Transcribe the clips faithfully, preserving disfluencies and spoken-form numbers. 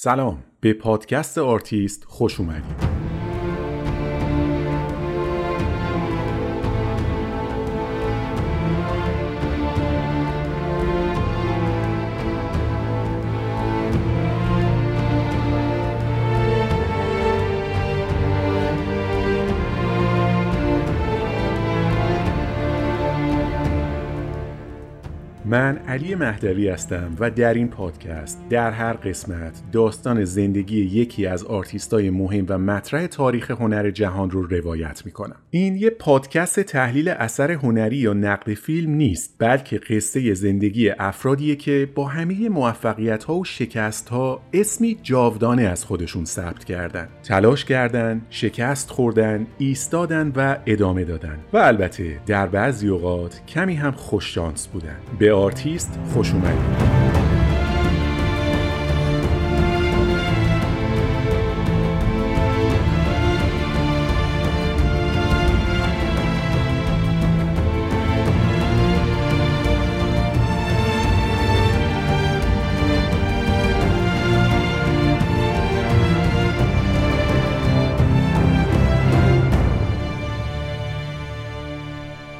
سلام، به پادکست آرتیست خوش اومدید. من علی مهدوی هستم و در این پادکست در هر قسمت داستان زندگی یکی از آرتیستای مهم و مطرح تاریخ هنر جهان رو روایت میکنم. این یه پادکست تحلیل اثر هنری یا نقد فیلم نیست، بلکه قصه زندگی افرادیه که با همه موفقیت‌ها و شکست‌ها اسمی جاودانه از خودشون ثبت کردن، تلاش کردن، شکست خوردن، ایستادن و ادامه دادن و البته در بعضی اوقات کمی هم خوش شانس بودن. به آرتیست خوش اومدید.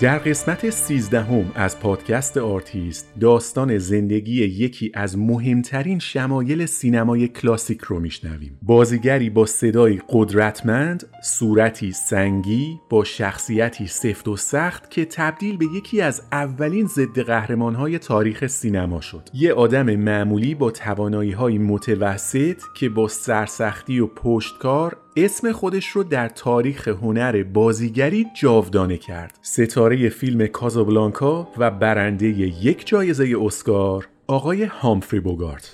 در قسمت سیزدهم از پادکست آرتیست داستان زندگی یکی از مهمترین شمایل سینمای کلاسیک رو میشنویم. بازیگری با صدای قدرتمند، صورتی سنگی، با شخصیتی سفت و سخت که تبدیل به یکی از اولین ضد قهرمان‌های تاریخ سینما شد. یه آدم معمولی با توانایی‌های متوسط که با سرسختی و پشتکار اسم خودش رو در تاریخ هنر بازیگری جاودانه کرد. ستاره فیلم کازابلانکا و برنده یک جایزه اسکار، آقای هامفری بوگارت.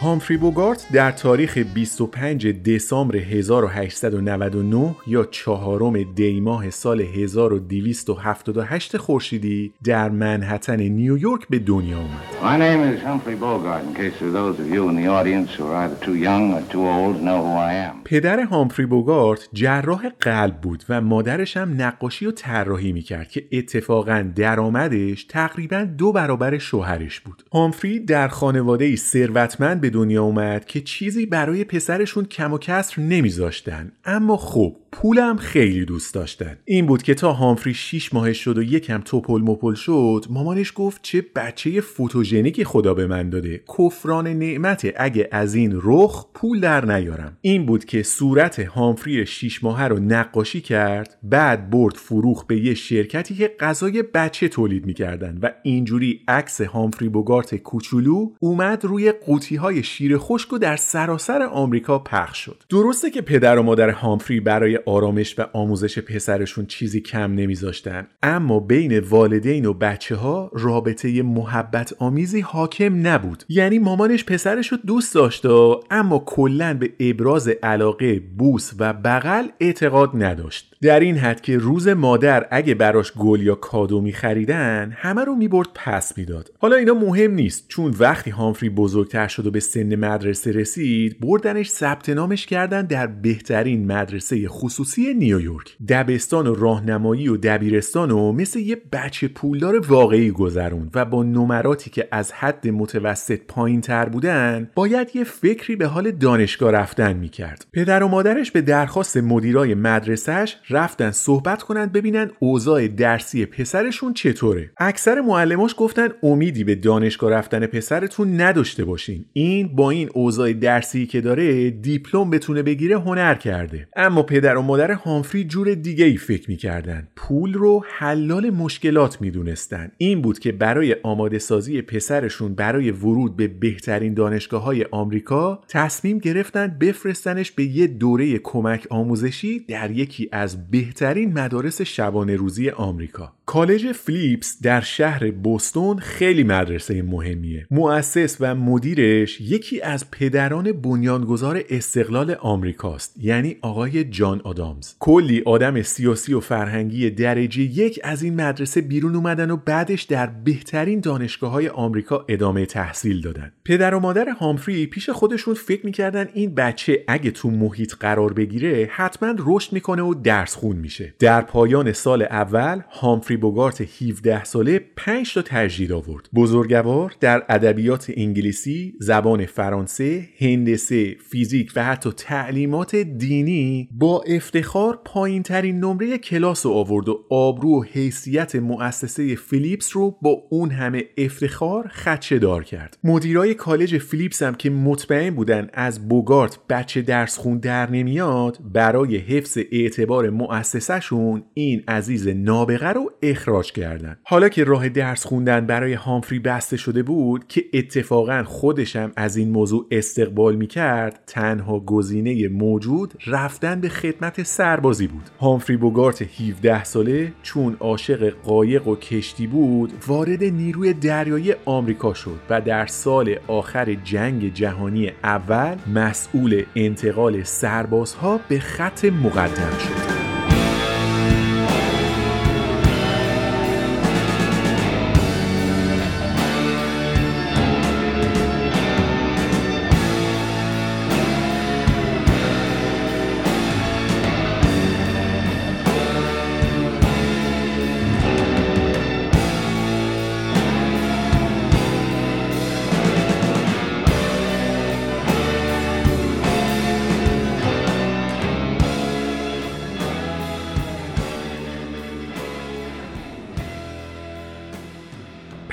هامفری بوگارت در تاریخ بیست و پنج دسامبر هزار و هشتصد و نود و نه یا چهارم دی ماه سال هزار و دویست و هفتاد و هشت خورشیدی در منهتن نیویورک به دنیا آمد. My name is Humphrey Bogart. In case of those of you in the audience who are either too young or too old know who I am. پدر هامفری بوگارت جراح قلب بود و مادرش هم نقاشی و طراحی میکرد که اتفاقاً درآمدش تقریباً دو برابر شوهرش بود. هامفری در خانواده‌ای ثروتمند به دنیا اومد که چیزی برای پسرشون کم و کسر نمیذاشتن، اما خب پولم خیلی دوست داشتن. این بود که تا هامفری شش ماهش شد و یکم توپل مپل شد، مامانش گفت چه بچه فوتوژنیکی خدا به من داده، کفران نعمته اگه از این رخ پول در نیارم. این بود که صورت هامفری شش ماهه رو نقاشی کرد، بعد برد فروخت به یه شرکتی که غذای بچه تولید می‌کردن و اینجوری عکس هامفری بوگارت کوچولو اومد روی قوطی‌های شیر خشک و در سراسر آمریکا پخش شد. درسته که پدر و مادر هامفری برای آرامش و آموزش پسرشون چیزی کم نمیذاشتن، اما بین والدین و بچه ها رابطه محبت آمیزی حاکم نبود. یعنی مامانش پسرشو دوست داشت اما کلن به ابراز علاقه، بوس و بغل اعتقاد نداشت، در این حد که روز مادر اگه براش گل یا کادو میخریدن همه رو میبرد پس میداد. حالا اینا مهم نیست، چون وقتی هامفری بزرگتر شد و به سن مدرسه رسید بردنش ثبت نامش کردن در بهترین مدرسه خصوصی نیویورک. دبستان و راهنمایی و دبیرستان و مثل یه بچه پولدار واقعی گذروند و با نمراتی که از حد متوسط پایین تر بودن باید یه فکری به حال دانشگاه رفتن میکرد. پدر و مادرش به درخواست مدیرای مدرسهش رفتن صحبت کنند ببینن اوضاع درسی پسرشون چطوره. اکثر معلماش گفتن امیدی به دانشگاه رفتن پسرتون نداشته باشین، این با این اوضاع درسی که داره دیپلم بتونه بگیره هنر کرده. اما پدر و مادر هامفری جور دیگه ای فکر میکردن، پول رو حلال مشکلات میدونستن. این بود که برای آماده سازی پسرشون برای ورود به بهترین دانشگاه های آمریکا تصمیم گرفتن بفرستنش به یه دوره کمک آموزشی در یکی از از بهترین مدارس شبانه روزی آمریکا. کالج فلیپس در شهر بوستون خیلی مدرسه مهمیه. مؤسس و مدیرش یکی از پدران بنیانگذار استقلال آمریکاست، یعنی آقای جان آدامز. کلی آدم سیاسی و فرهنگی درجه یک از این مدرسه بیرون اومدن و بعدش در بهترین دانشگاه‌های آمریکا ادامه تحصیل دادن. پدر و مادر هامفری پیش خودشون فکر می‌کردن این بچه اگه تو محیط قرار بگیره حتماً رشد می‌کنه و درس خون میشه. در پایان سال اول هامفری بوگارت هفده ساله پنج تا تجدید آورد. بزرگوار در ادبیات انگلیسی، زبان فرانسه، هندسه، فیزیک و حتی تعلیمات دینی با افتخار پایین‌ترین نمره کلاس رو آورد و آبرو و حیثیت مؤسسه فیلیپس رو با اون همه افتخار خدشه دار کرد. مدیرای کالج فیلیپس هم که مطمئن بودن از بوگارت بچه درس خون در نمیاد، برای حفظ اعتبار مؤسسه‌شون این عزیز نابغه رو اخراج کردن. حالا که راه درس خوندن برای هامفری بسته شده بود که اتفاقاً خودش هم از این موضوع استقبال میکرد، تنها گزینه موجود رفتن به خدمت سربازی بود. هامفری بوگارت هفده ساله چون عاشق قایق و کشتی بود وارد نیروی دریایی آمریکا شد و در سال آخر جنگ جهانی اول مسئول انتقال سربازها به خط مقدم شد.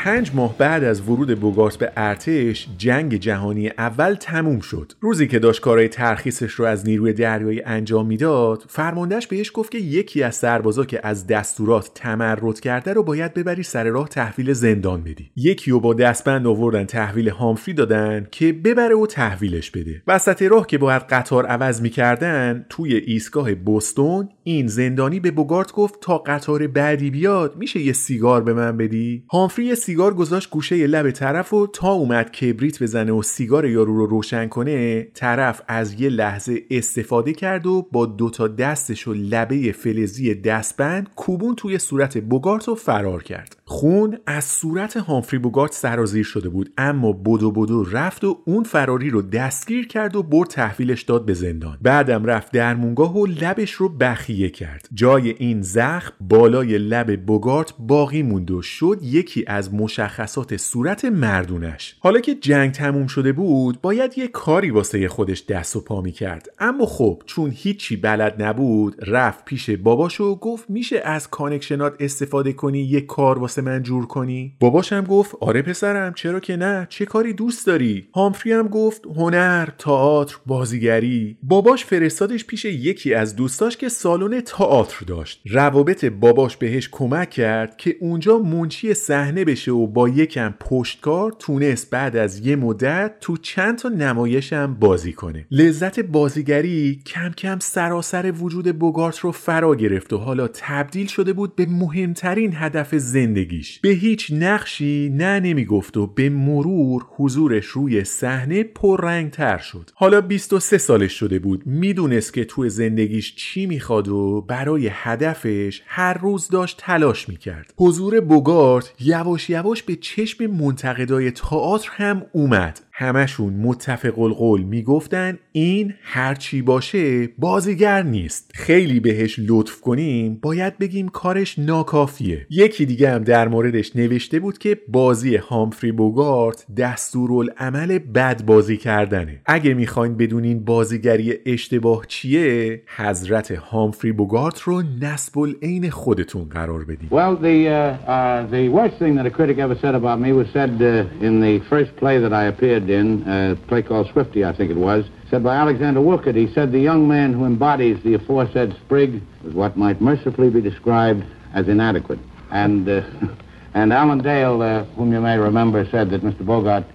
پنج ماه بعد از ورود بوگارت به ارتش، جنگ جهانی اول تموم شد. روزی که داشت کارهای ترخیصش رو از نیروی دریایی انجام میداد، فرماندهش بهش گفت که یکی از سربازا که از دستورات تمرد کرده رو باید ببری سر راه تحویل زندان بدی. یکی رو با دستبند آوردن تحویل هامفری دادن که ببره و تحویلش بده. وسط راه که باید قطار عوض می‌کردن، توی ایستگاه بوستون این زندانی به بوگارت گفت تا قطار بعدی بیاد میشه یه سیگار به من بدی؟ هامفری سیگار گذاشت گوشه لب طرف و تا اومد کبریت بزنه و سیگار یارو رو روشن کنه، طرف از یه لحظه استفاده کرد و با دوتا دستش و لبه فلزی دستبند کوبون توی صورت بوگارت و فرار کرد. خون از صورت هامفری بوگارت سرازیر شده بود، اما بدو بدو رفت و اون فراری رو دستگیر کرد و برد تحویلش داد به زندان. بعدم رفت درمونگاه و لبش رو بخیه کرد. جای این زخم بالای لب بوگارت باقی موند و شد یکی از مشخصات صورت مردونش. حالا که جنگ تموم شده بود باید یه کاری واسه خودش دست و پا می کرد، اما خب چون هیچی بلد نبود رفت پیش باباشو گفت میشه از کانکشنات استفاده کنی یه کار واسه من جور کنی؟ باباشم گفت آره پسرم چرا که نه، چه کاری دوست داری؟ هامفری هم گفت هنر، تئاتر، بازیگری. باباش فرستادش پیش یکی از دوستاش که سالن تئاتر داشت. روابط باباش بهش کمک کرد که اونجا منشی صحنه بشه و با یکم پشتکار تونست بعد از یه مدت تو چند تا نمایش هم بازی کنه. لذت بازیگری کم کم سراسر وجود بوگارت رو فرا گرفت و حالا تبدیل شده بود به مهمترین هدف زندگیش. به هیچ نقشی نه نمیگفت و به مرور حضورش روی صحنه پررنگتر شد. حالا بیست و سه سالش شده بود، میدونست که تو زندگیش چی میخواد و برای هدفش هر روز داشت تلاش میکرد. حضور بوگارت یواش یواش به چشم منتقدای تئاتر هم اومد. همشون متفق القول میگفتن این هرچی باشه بازیگر نیست، خیلی بهش لطف کنیم، باید بگیم کارش ناکافیه. یکی دیگه هم در موردش نوشته بود که بازی هامفری بوگارت دستورالعمل بد بازی کردنه. اگه میخواین بدونین بازیگری اشتباه چیه، حضرت هامفری بوگارت رو نسب العین خودتون قرار بدین. Well the uh, uh, the worst thing that a critic ever said about me was said uh, in the first play that I appeared in a play called Swifty, I think it was, said by Alexander Wolcott. He said the young man who embodies the aforesaid sprig is what might mercifully be described as inadequate. And uh, and Alan Dale, uh, whom you may remember, said that Mister Bogart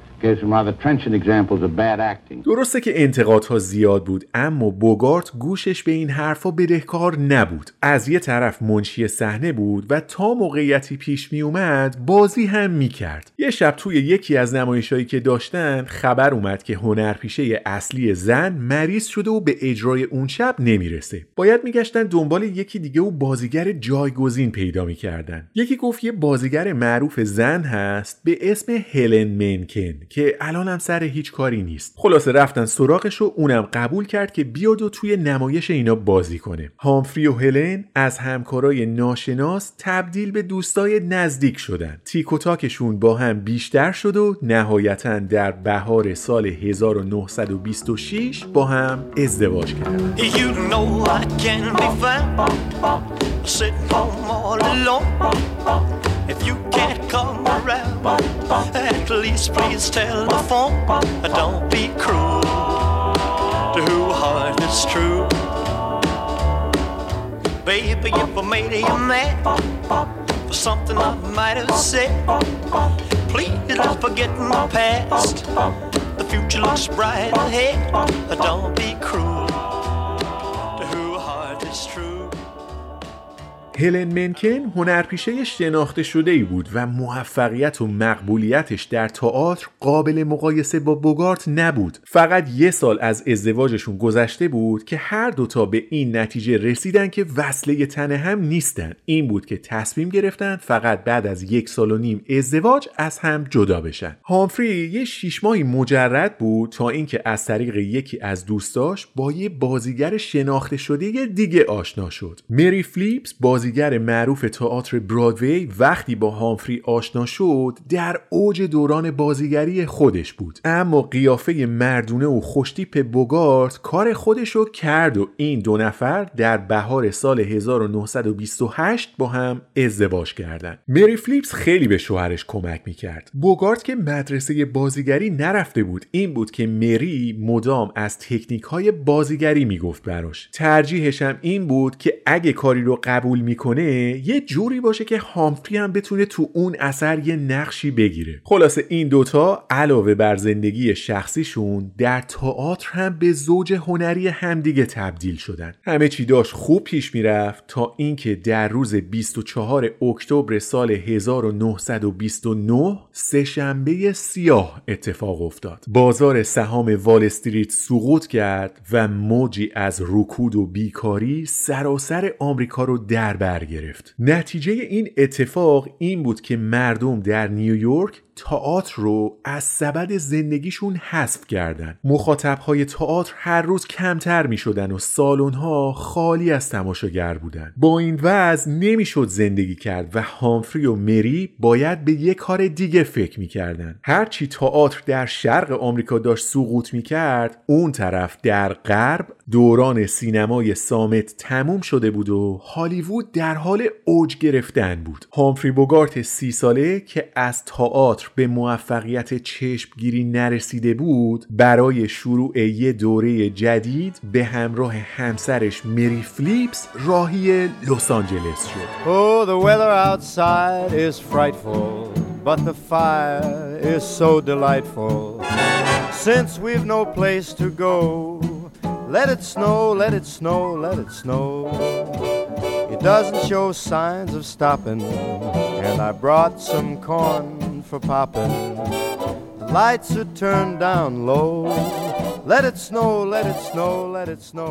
درسته که انتقادها زیاد بود، اما بوگارت گوشش به این حرفا بدهکار نبود. از یه طرف منشی صحنه بود و تا موقعیتی پیش می اومد بازی هم می کرد. یه شب توی یکی از نمایشایی که داشتن خبر اومد که هنرپیشه اصلی زن مریض شده و به اجرای اون شب نمیرسه. باید میگشتن دنبال یکی دیگه و بازیگر جایگزین پیدا میکردن. یکی گفت یه بازیگر معروف زن هست به اسم هلن منکن که الان هم سر هیچ کاری نیست. خلاصه رفتن سراغش و اونم قبول کرد که بیاد و توی نمایش اینا بازی کنه. هامفری و هلن از همکارای ناشناس تبدیل به دوستای نزدیک شدن. تیک و تاکشون با هم بیشتر شد و نهایتاً در بهار سال هزار و نهصد و بیست و شش با هم ازدواج کردن. Baby, if I made you mad for something I might have said, please don't forget my past. The future looks bright ahead. Don't be cruel to who heart is true. هلن منکن هنرپیشه شناخته شده‌ای بود و موفقیت و مقبولیتش در تئاتر قابل مقایسه با بوگارت نبود. فقط یه سال از ازدواجشون گذشته بود که هر دوتا به این نتیجه رسیدن که وصله تن هم نیستن. این بود که تصمیم گرفتن فقط بعد از یک سال و نیم ازدواج از هم جدا بشن. هامفری یه شش ماهی مجرد بود تا اینکه از طریق یکی از دوستاش با یه بازیگر شناخته شده دیگه آشنا شد. مری فلیپس باز بازیگر معروف تئاتر برادوی وقتی با هامفری آشنا شد در اوج دوران بازیگری خودش بود، اما قیافه مردونه و خوشتیپ بوگارت کار خودشو کرد و این دو نفر در بهار سال هزار و نهصد و بیست و هشت با هم ازدواج کردند. مری فلیپس خیلی به شوهرش کمک میکرد. بوگارت که مدرسه بازیگری نرفته بود، این بود که مری مدام از تکنیک‌های بازیگری میگفت براش. ترجیحش هم این بود که اگه کاری رو قبول میکنه یه جوری باشه که هامفری هم بتونه تو اون اثر یه نقشی بگیره. خلاصه این دوتا علاوه بر زندگی شخصیشون در تئاتر هم به زوج هنری همدیگه تبدیل شدن. همه چی داشت خوب پیش میرفت تا اینکه در روز بیست و چهارم اکتبر سال هزار و نهصد و بیست و نه سه‌شنبه سیاه اتفاق افتاد. بازار سهام وال استریت سقوط کرد و موجی از رکود و بیکاری سراسر آمریکا رو در بر گرفت. نتیجه این اتفاق این بود که مردم در نیویورک تئاتر رو از سبد زندگیشون حذف کردن. مخاطب‌های تئاتر هر روز کمتر می‌شدن و سالن‌ها خالی از تماشاگر بودن. با این وضع نمی‌شد زندگی کرد و هامفری و مری باید به یک کار دیگه فکر می‌کردن. هرچی تئاتر در شرق آمریکا داشت سقوط می‌کرد، اون طرف در غرب دوران سینمای صامت تموم شده بود و هالیوود در حال اوج گرفتن بود. هامفری بوگارت سی ساله که از تئاتر به موفقیت چشمگیری نرسیده بود، برای شروع یه دوره جدید به همراه همسرش مری فلیپس راهی لس آنجلس شد. Oh, the weather outside is frightful, but the fire is so delightful. Since we've no place to go, let it snow, let it snow, let it snow. It doesn't show signs of stopping, and I brought some corn for poppin'. The lights are turned down low. Let it snow, let it snow, let it snow.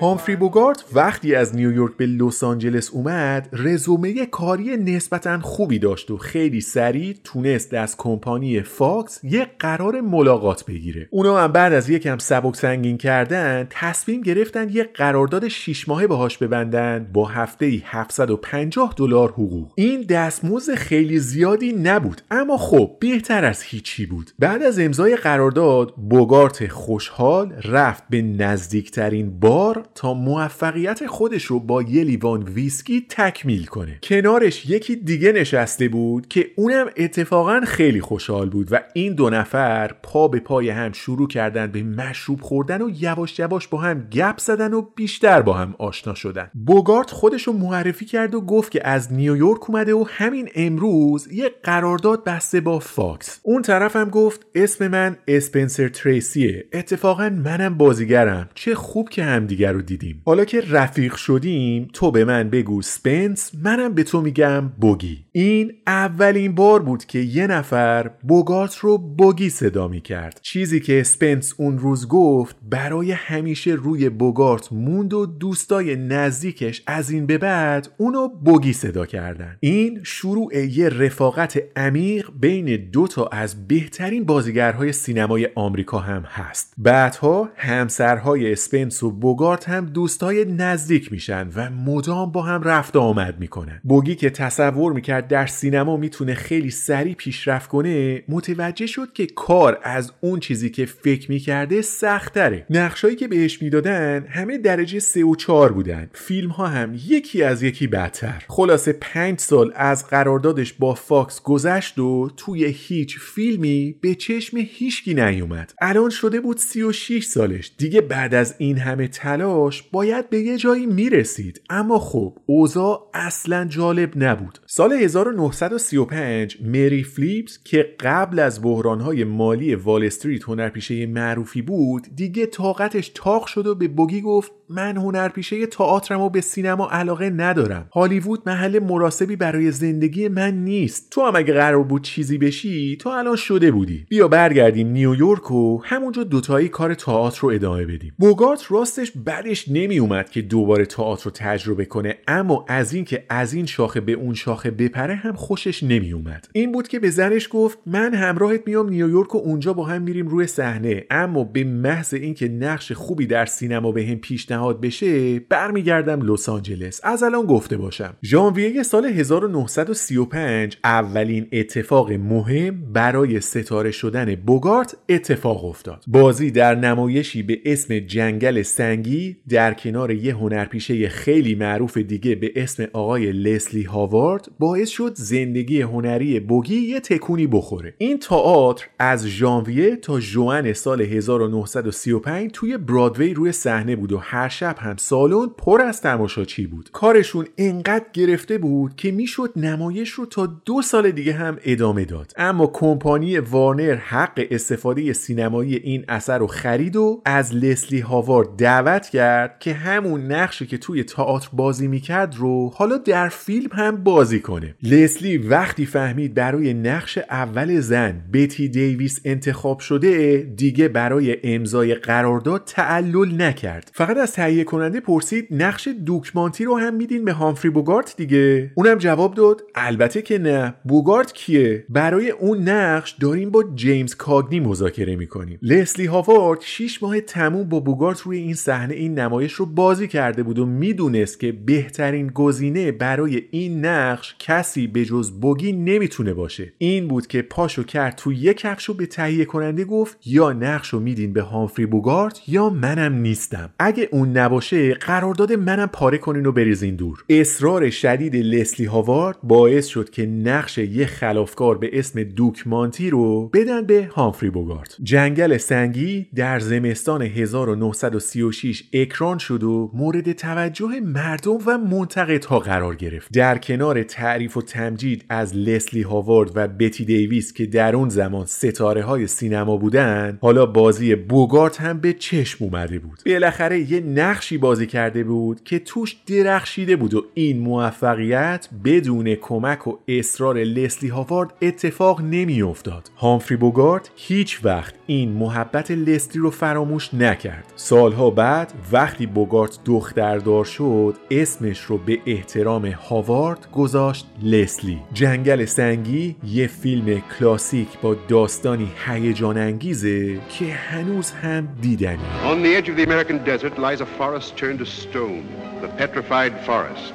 هامفری بوگارت وقتی از نیویورک به لس آنجلس اومد رزومه کاری نسبتاً خوبی داشت و خیلی سریع تونست از کمپانی فاکس یه قرار ملاقات بگیره. اونا هم بعد از یکم سبک سنگین کردن تصمیم گرفتن یه قرارداد شش ماهه باهاش ببندن با هفته‌ای هفتصد و پنجاه دلار حقوق. این دستمزد خیلی زیادی نبود، اما خب بهتر از هیچی بود. بعد از امضای قرارداد بوگارت خوشحال رفت به نزدیکترین بار تا موفقیت خودش رو با یه لیوان ویسکی تکمیل کنه. کنارش یکی دیگه نشسته بود که اونم اتفاقا خیلی خوشحال بود و این دو نفر پا به پای هم شروع کردن به مشروب خوردن و یواش یواش با هم گپ زدن و بیشتر با هم آشنا شدن. بوگارت خودش رو معرفی کرد و گفت که از نیویورک اومده و همین امروز یه قرارداد بسته با فاکس. اون طرفم گفت اسم من اسپنسر تریسیه، اتفاقا منم بازیگرم، چه خوب که همدیگر رو دیدیم. حالا که رفیق شدیم تو به من بگو سپنس، منم به تو میگم بوگی. این اولین بار بود که یه نفر بوگارت رو بوگی صدا میکرد. چیزی که اسپنس اون روز گفت برای همیشه روی بوگارت موند و دوستای نزدیکش از این به بعد اونو بوگی صدا کردن. این شروع یه رفاقت عمیق بین دو تا از بهترین بازیگرهای سینمای آمریکا هم هست. بعدها همسرهای اسپنس و بوگارت هم دوستای نزدیک میشن و مدام با هم رفت و آمد میکنن. بوگی که تصور میکرد در سینما میتونه خیلی سریع پیشرفت کنه، متوجه شد که کار از اون چیزی که فکر میکرده سخت‌تره. نقشایی که بهش میدادن همه درجه سه و چهار بودن. فیلم ها هم یکی از یکی بدتر. خلاصه پنج سال از قراردادش با فاکس گذشت و توی هیچ فیلمی به چشم هیچکی نیومد. الان شده بود سی و شش سالش. دیگه بعد از این همه تلاش باید به یه جایی میرسید. اما خب اوضاع اصلا جالب نبود. سال هزار و نهصد و سی و پنج مری فلیپس که قبل از بحران‌های مالی وال استریت هنرپیشه معروفی بود، دیگه طاقتش تاق شد و به بوگی گفت من هنرپیشه تئاترم و به سینما علاقه ندارم. هالیوود محل مناسبی برای زندگی من نیست. تو هم اگه قرار بود چیزی بشی تو الان شده بودی. بیا برگردیم نیویورک و همونجا دوتایی کار تئاتر رو ادامه بدیم. بوگارت راستش بعدش نمی اومد که دوباره تئاتر رو تجربه کنه، اما از این که از این شاخه به اون شاخه بپره هم خوشش نمی اومد. این بود که به زنش گفت من همراهت میام نیویورک و اونجا با هم میریم روی صحنه، اما به محض اینکه نقش خوبی در سینما بهم پیشنهاد بشه برمیگردم لس آنجلس، از الان گفته باشم. ژانویه سال هزار و نهصد و سی و پنج اولین اتفاق مهم برای ستاره شدن بوگارت اتفاق افتاد. بازی در نمایشی به اسم جنگل سنگی در کنار یه هنرپیشه خیلی معروف دیگه به اسم آقای لسلی هاوارد باعث شد زندگی هنری بوگی یه تکونی بخوره. این تئاتر از ژانویه تا ژوئن سال هزار و نهصد و سی و پنج توی برادوی روی صحنه بود و هر شب هم سالن پر از تماشاچی بود. کارشون انقدر گرفته بود که میشد نمایش رو تا دو سال دیگه هم ادامه داد، اما کمپانی وارنر حق استفاده سینمایی این اثر رو خرید و از لسلی هاوارد دعوت کرد که همون نقشی که توی تئاتر بازی میکرد رو حالا در فیلم هم بازی کنه. لسلی وقتی فهمید برای نقش اول زن بتی دیویس انتخاب شده، دیگه برای امضای قرارداد تعلل نکرد. فقط از تهیه کننده پرسید نقش دوکمانتی رو هم میدین به هامفری بوگارت دیگه؟ اونم جواب داد البته که نه، بوگارت کیه؟ برای اون نقش داریم با جیمز کاگنی مذاکره میکنیم. لسلی هاوارد شش ماه تموم با بوگارت روی این صحنه این نمایش رو بازی کرده بود و میدونست که بهترین گزینه برای این نقش کسی به جز بوگی نمیتونه باشه. این بود که پاشو کرد تو یک کفش و به تهیه کننده گفت یا نقشو میدین به هامفری بوگارت یا منم نیستم. اگه اون نباشه قرارداد منم پاره کنین و بریزین دور. اصرار شدید لسلی هاوارد باعث شد که نقش یه خلافکار به اسم دوکمانتی رو بدن به هامفری بوگارت. جنگل سنگی در زمستان هزار و نهصد و سی و شش اکران شد و مورد توجه مردم و منتقدها قرار گرفت. در کنار تعریف و تمجید از لسلی هاوارد و بتی دیویس که در اون زمان ستاره های سینما بودن، حالا بازی بوگارت هم به چشم اومده بود. بالاخره یه نقشی بازی کرده بود که توش درخشیده بود و این موفقیت بدون کمک و اصرار لسلی هاوارد اتفاق نمی افتاد. هامفری بوگارت هیچ وقت این محبت لسلی رو فراموش نکرد. سالها بعد وقتی بوگارت دختردار شد اسمش رو به احترام هاوارد گذاشت لسلی. جنگل سنگی یه فیلم کلاسیک با داستانی هیجان انگیزه که هنوز هم دیدنی. On the edge of the American desert lies a forest turned to stone, the petrified forest.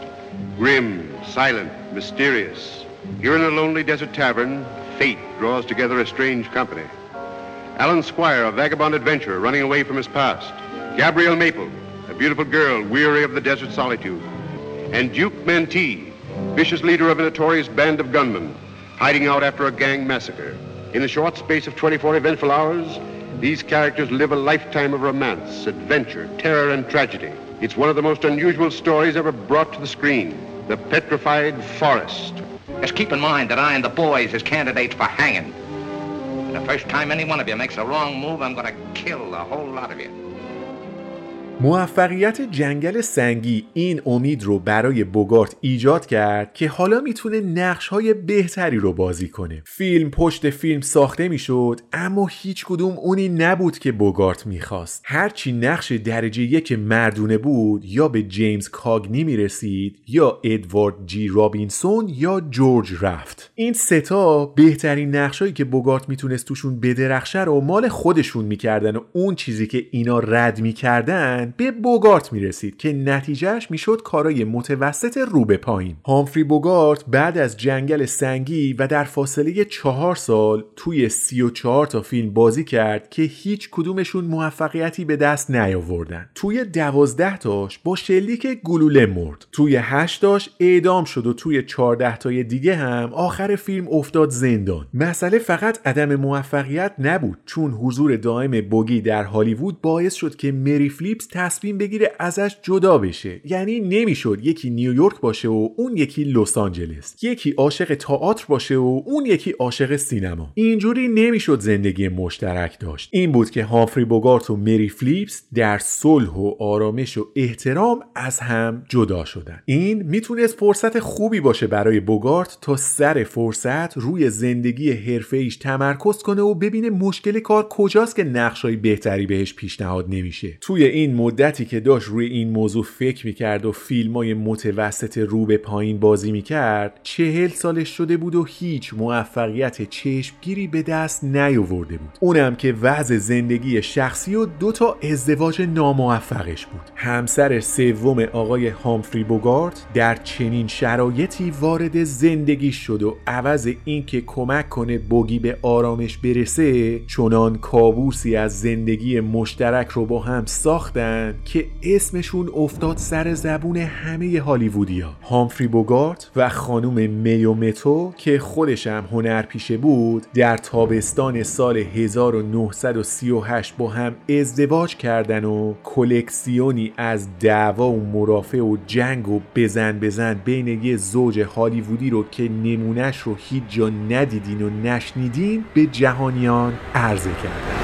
Grim, silent, mysterious. Here in a lonely desert tavern, fate draws together a strange company. Alan Squire, a vagabond adventurer running away from his past. Gabrielle Maple, a beautiful girl weary of the desert solitude, and Duke Mentee, vicious leader of a notorious band of gunmen, hiding out after a gang massacre. In a short space of twenty-four eventful hours, these characters live a lifetime of romance, adventure, terror, and tragedy. It's one of the most unusual stories ever brought to the screen, The Petrified Forest. Just keep in mind that I and the boys is candidates for hanging. And the first time any one of you makes a wrong move, I'm going to kill a whole lot of you. موفقیت جنگل سنگی این امید رو برای بوگارت ایجاد کرد که حالا میتونه نقش‌های بهتری رو بازی کنه. فیلم پشت فیلم ساخته میشد، اما هیچ کدوم اونی نبود که بوگارت میخواست. هرچی نقش درجه یک مردونه بود یا به جیمز کاگنی میرسید یا ادوارد جی رابینسون یا جورج رافت. این ستا بهترین نقشایی که بوگارت میتونست توشون بدرخشه رو مال خودشون میکردن و اون چیزی که اینا رد میکردن به بوگارت میرسید که نتیجهش میشد کارای متوسط رو به پایین. هامفری بوگارت بعد از جنگل سنگی و در فاصله چهار سال توی سی و چهار تا فیلم بازی کرد که هیچ کدومشون موفقیتی به دست نیاوردن. توی دوازده تاش با شلیک گلوله مرد، توی هشت تاش اعدام شد و توی چهارده تای دیگه هم آخر فیلم افتاد زندان. مسئله فقط عدم موفقیت نبود، چون حضور دائم بوگی در هالیوود باعث شد که مری فلیپس تصمیم بگیره ازش جدا بشه. یعنی نمیشد یکی نیویورک باشه و اون یکی لس آنجلس، یکی عاشق تئاتر باشه و اون یکی عاشق سینما. اینجوری نمیشد زندگی مشترک داشت. این بود که هامفری بوگارت و مری فلیپس در صلح و آرامش و احترام از هم جدا شدن. این میتونست فرصت خوبی باشه برای بوگارت تا سر فرصت روی زندگی حرفه‌ایش تمرکز کنه و ببینه مشکل کار کجاست که نقشای بهتری بهش پیشنهاد نمیشه. توی این مدتی که داشت روی این موضوع فکر میکرد و فیلمای متوسط رو به پایین بازی میکرد، چهل سالش شده بود و هیچ موفقیت چشمگیری به دست نیاورده بود. اونم که وضع زندگی شخصی و دوتا ازدواج ناموفقش بود. همسر سوم آقای هامفری بوگارت در چنین شرایطی وارد زندگی شد و عوض این که کمک کنه بوگی به آرامش برسه، چنان کابوسی از زندگی مشترک رو با هم ساخت که اسمشون افتاد سر زبون همه هالیوودیا. هامفری بوگارت و خانم میو میتو که خودش هم هنرپیشه بود، در تابستان سال هزار و نهصد و سی و هشت با هم ازدواج کردن و کلکسیونی از دعوا و مرافع و جنگ و بزن بزن بین یه زوج هالیوودی رو که نمونش رو هیچ جا ندیدین و نشنیدین به جهانیان عرضه کردن.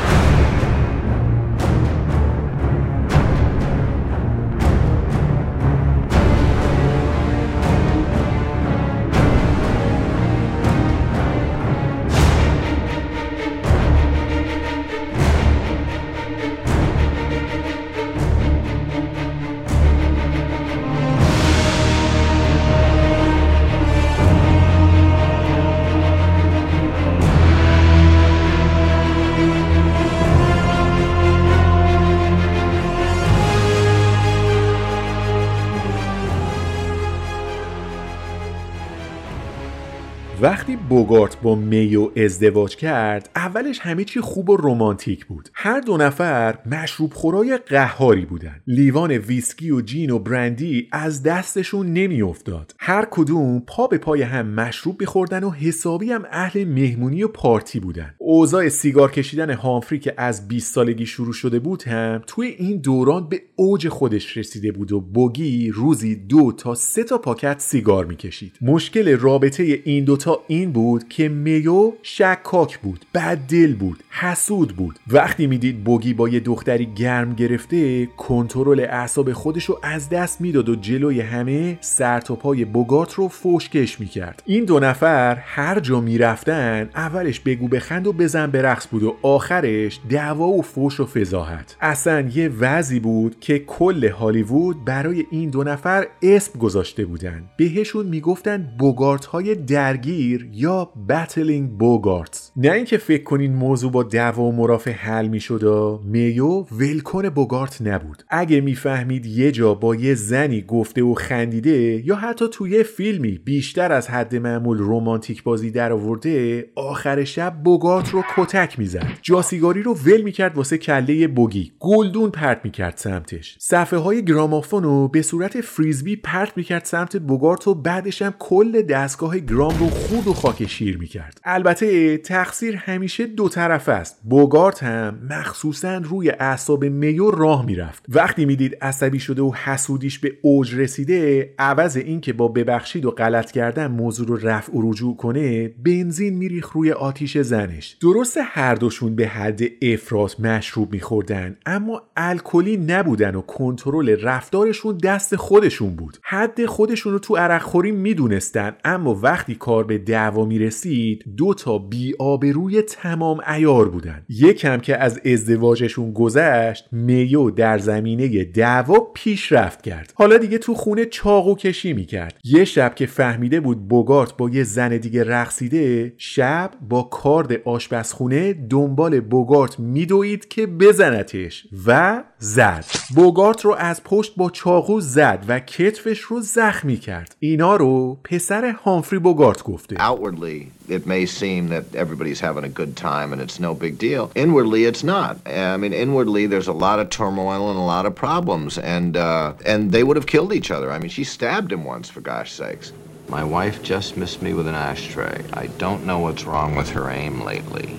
وقتی بوگارت با میو ازدواج کرد، اولش همه چی خوب و رمانتیک بود. هر دو نفر مشروب خورای قهاری بودن. لیوان ویسکی و جین و برندی از دستشون نمی افتاد. هر کدوم پا به پای هم مشروب می‌خوردن و حسابی هم اهل مهمونی و پارتی بودن. اوضاع سیگار کشیدن هامفری که از بیست سالگی شروع شده بود هم توی این دوران به اوج خودش رسیده بود و بوگی روزی دو تا سه تا پاکت سیگار می‌کشید. مشکل رابطه این دو تا این بود که میو شکاک بود، بددل بود، حسود بود. وقتی میدید بوگی با یه دختری گرم گرفته، کنترل اعصاب خودش رو از دست میداد و جلوی همه سر تا پای بوگارت رو فحشکش میکرد. این دو نفر هر جا میرفتن، اولش بگو بخند و بزن به رقص بود و آخرش دعوا و فحش و فضاحت. اصلا یه وضعی بود که کل هالیوود برای این دو نفر اسم گذاشته بودن. بهشون میگفتن بوگارت های درگیر گیر یا بتلینگ بوگارتس. نه اینکه فکر کنین موضوع با دعوا و مرافع حل می‌شد. میو ولکن بوگارت نبود. اگه میفهمید یه جا با یه زنی گفته و خندیده یا حتی توی فیلمی بیشتر از حد معمول رمانتیک بازی درآورده، آخر شب بوگارت رو کتک می‌زد. جاسیگاری رو ول می‌کرد واسه کله بوگی. گلدون پرت می‌کرد سمتش. صفحه‌های گرامافون رو به صورت فریزبی پرت می‌کرد سمت بوگارت و بعدش هم کل دستگاه گرام رو خورد و خاک شیر می‌کرد. البته تقصیر همیشه دو طرفه است. بوگارت هم مخصوصاً روی اعصاب میو راه میرفت. وقتی میدید عصبی شده و حسودیش به اوج رسیده، عوض این که با ببخشید و غلط کردن موضوع رو رفع و رجوع کنه، بنزین میریخ روی آتیش زنش. درسته هر دوشون به حد افراط مشروب میخوردن، اما الکلی نبودن و کنترل رفتارشون دست خودشون بود. حد خودشون رو تو عرق خوری میدونستن، اما وقتی کار به دعوا میرسید، دو تا بی‌آبروی تمام عیار بودن. یکم که از ازدواجشون گذشت، میو در زمینه دعوا پیشرفت کرد. حالا دیگه تو خونه چاقو کشی میکرد. یه شب که فهمیده بود بوگارت با یه زن دیگه رقصیده، شب با کارد آشپزخونه دنبال بوگارت میدوید که بزنتش و زد. بوگارت رو از پشت با چاقو زد و کتفش رو زخمی کرد. اینا رو پسر هامفری بوگارت گفته. Outwardly it may seem that everybody's having a good time and it's no big deal. Inwardly it's not. I mean inwardly there's a lot of turmoil and a lot of problems and uh and they would have killed each other. I mean she stabbed him once for gosh sakes. My wife just missed me with an ashtray. I don't know what's wrong with her aim lately.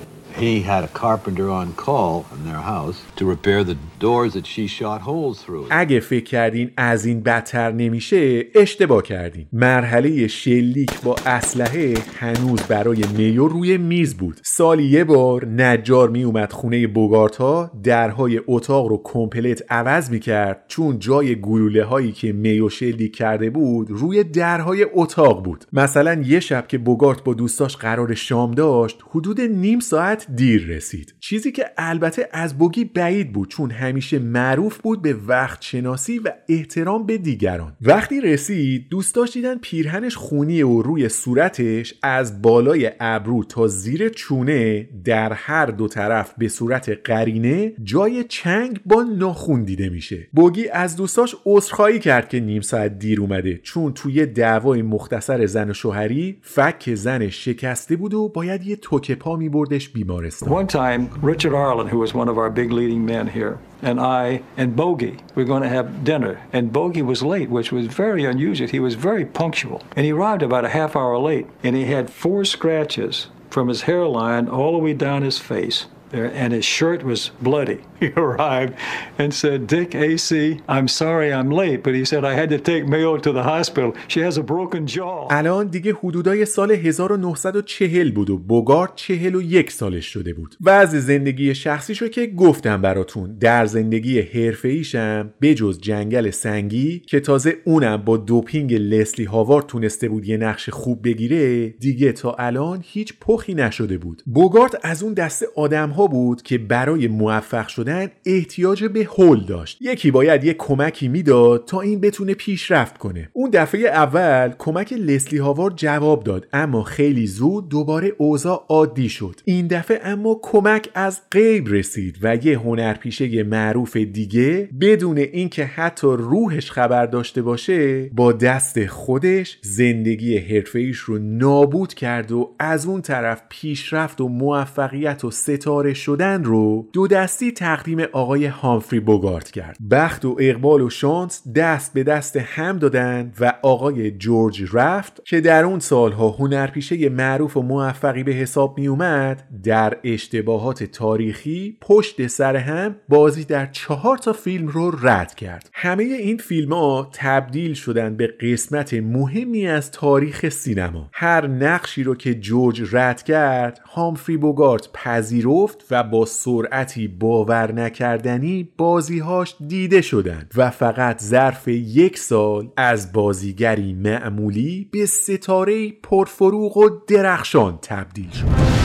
He had a carpenter on call in their house to repair the doors that she shot holes through. اگه فکر کردین از این بدتر نمیشه، اشتباه کردین. مرحله شلیک با اسلحه هنوز برای میو روی میز بود. سالی یه بار نجار می اومد خونه بوگارتا، درهای اتاق رو کمپلت عوض میکرد، چون جای گلوله هایی که میو شلیک کرده بود روی درهای اتاق بود. مثلا یه شب که بوگارت با دوستاش قرار شام داشت، حدود نیم ساعت دیر رسید. چیزی که البته از بوگی بعید بود، چون همیشه معروف بود به وقت شناسی و احترام به دیگران. وقتی رسید، دوستاش دیدن پیرهنش خونیه و روی صورتش از بالای ابرو تا زیر چونه در هر دو طرف به صورت قرینه جای چنگ با ناخون دیده میشه. بوگی از دوستاش عذرخواهی کرد که نیم ساعت دیر اومده، چون توی دعوای مختصر زن و شوهری فک زنش شکسته بود و باید یه توکه پا میبردش بیمارستان. One time, Richard Arlen, who was one of our big leading men here, and I and Bogey were going to have dinner. And Bogey was late, which was very unusual. He was very punctual. And he arrived about a half hour late. And he had four scratches from his hairline all the way down his face. And his shirt was bloody. He arrived and said, Dick A C, I'm sorry I'm late. But he said, I had to take Mayo to the hospital. She has a broken jaw. الان دیگه حدودای سال هزار و نهصد و چهل بود و بوگارت چهل و یک سالش شده بود. وضع زندگی شخصیشو که گفتم براتون. در زندگی حرفه‌ایشم بجز جنگل سنگی که تازه اونم با دوپینگ لسلی هاوارد تونسته بود یه نقش خوب بگیره، دیگه تا الان هیچ پخی نشده بود. بوگارت از اون دسته آدم‌ها بود که برای موفق شدن احتیاج به هول داشت. یکی باید یه کمکی میداد تا این بتونه پیشرفت کنه. اون دفعه اول کمک لسلی هاوارد جواب داد، اما خیلی زود دوباره اوضاع عادی شد. این دفعه اما کمک از غیب رسید و یه هنرپیشه معروف دیگه بدون اینکه حتی روحش خبر داشته باشه، با دست خودش زندگی حرفه‌ایش رو نابود کرد و از اون طرف پیشرفت و موفقیت و ستاره شدن رو دو دستی تقدیم آقای هامفری بوگارت کرد. بخت و اقبال و شانس دست به دست هم دادن و آقای جورج رافت که در اون سالها هنرپیشه معروف و موفقی به حساب می اومد، در اشتباهات تاریخی پشت سر هم بازی در چهار تا فیلم رو رد کرد. همه این فیلم ها تبدیل شدن به قسمت مهمی از تاریخ سینما. هر نقشی رو که جورج رد کرد، هامفری بوگارت پذیرفت و با سرعتی باور نکردنی بازیهاش دیده شدند و فقط ظرف یک سال از بازیگری معمولی به ستاره پرفروغ و درخشان تبدیل شد.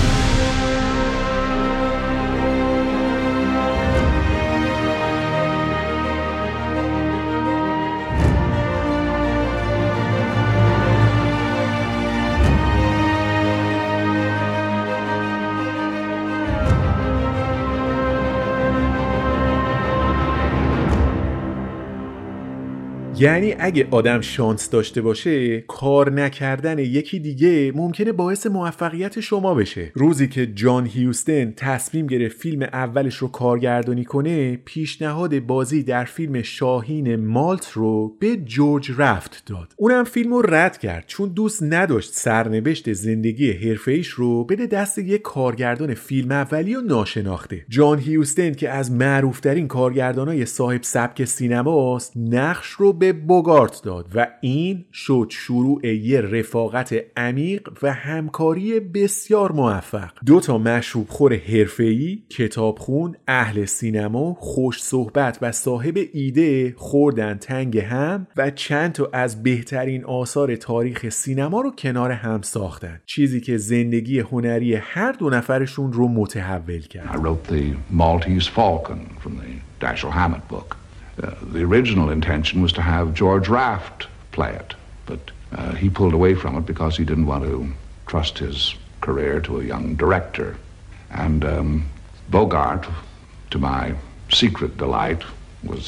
یعنی اگه آدم شانس داشته باشه کار نکردن یکی دیگه ممکنه باعث موفقیت شما بشه. روزی که جان هیوستن تصمیم گرفت فیلم اولش رو کارگردانی کنه، پیشنهاد بازی در فیلم شاهین مالت رو به جورج رافت داد. اونم فیلم رو رد کرد چون دوست نداشت سرنوشت زندگی حرفه‌ایش رو بده دست یک کارگردان فیلم اولی و ناشناخته. جان هیوستن که از معروف‌ترین کارگردانای صاحب سبک سینماست، نقش رو به بوگارت داد و این شد شروع یه رفاقت عمیق و همکاری بسیار موفق. دو تا مشروبخور حرفه‌ای، کتابخون، اهل سینما، خوش صحبت و صاحب ایده خوردن تنگ هم و چند تا از بهترین آثار تاریخ سینما رو کنار هم ساختن، چیزی که زندگی هنری هر دو نفرشون رو متحول کرد. I wrote the Maltese Falcon from the Dashiell Hammett book. Uh, the original intention was to have George Raft play it, but uh, he pulled away from it because he didn't want to trust his career to a young director. And um, Bogart, to my secret delight, was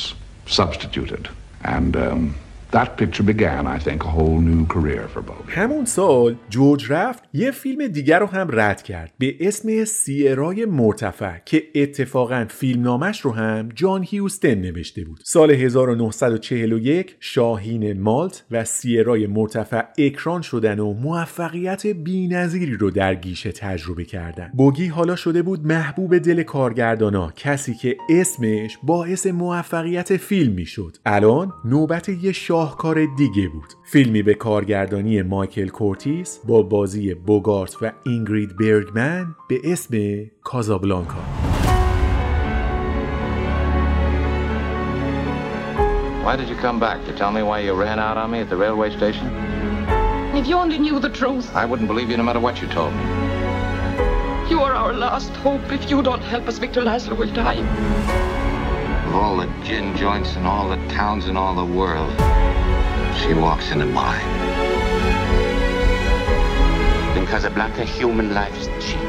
substituted. And um, that picture began, I think, a whole new career for Bogart. همون سال جورج رافت یه فیلم دیگر رو هم رد کرد به اسم سی ارای مرتفع که اتفاقاً فیلمنامش رو هم جان هیوستن نوشته بود. سال هزار و نهصد و چهل و یک شاهین مالت و سی ارای مرتفع اکران شدن و موفقیت بی‌نظیری رو در گیشه تجربه کردن. بوگی حالا شده بود محبوب دل کارگردانا، کسی که اسمش باعث موفقیت فیلم میشد. الان نوبت یه شاهکار دیگه بود. فیلمی به کارگردانی مایکل کورتیس با بازی بوگارت و اینگرید برگمن به اسم کازابلانکا. Why did you come back? To tell me why you ran out on me at the railway station? If you only knew the truth. I wouldn't believe you no matter what you told me. You are our last hope. If you don't help us, Victor Laszlo will die. Of all the gin joints in all the towns in all the world. She walks into mine. In Casablanca, human life is cheap.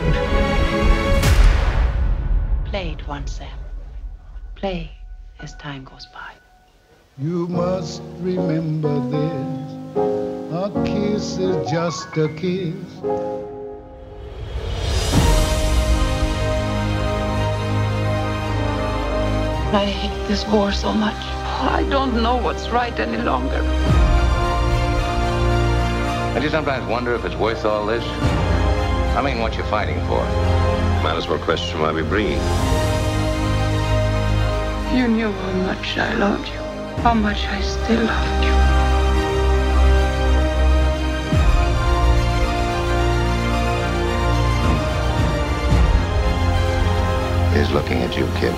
Play it once, Sam. Play as time goes by. You must remember this. A kiss is just a kiss. I hate this war so much. I don't know what's right any longer. I just sometimes wonder if it's worth all this. I mean, what you're fighting for. Might as well question why we breathe. You knew how much I loved you, how much I still loved you. He's looking at you, kid.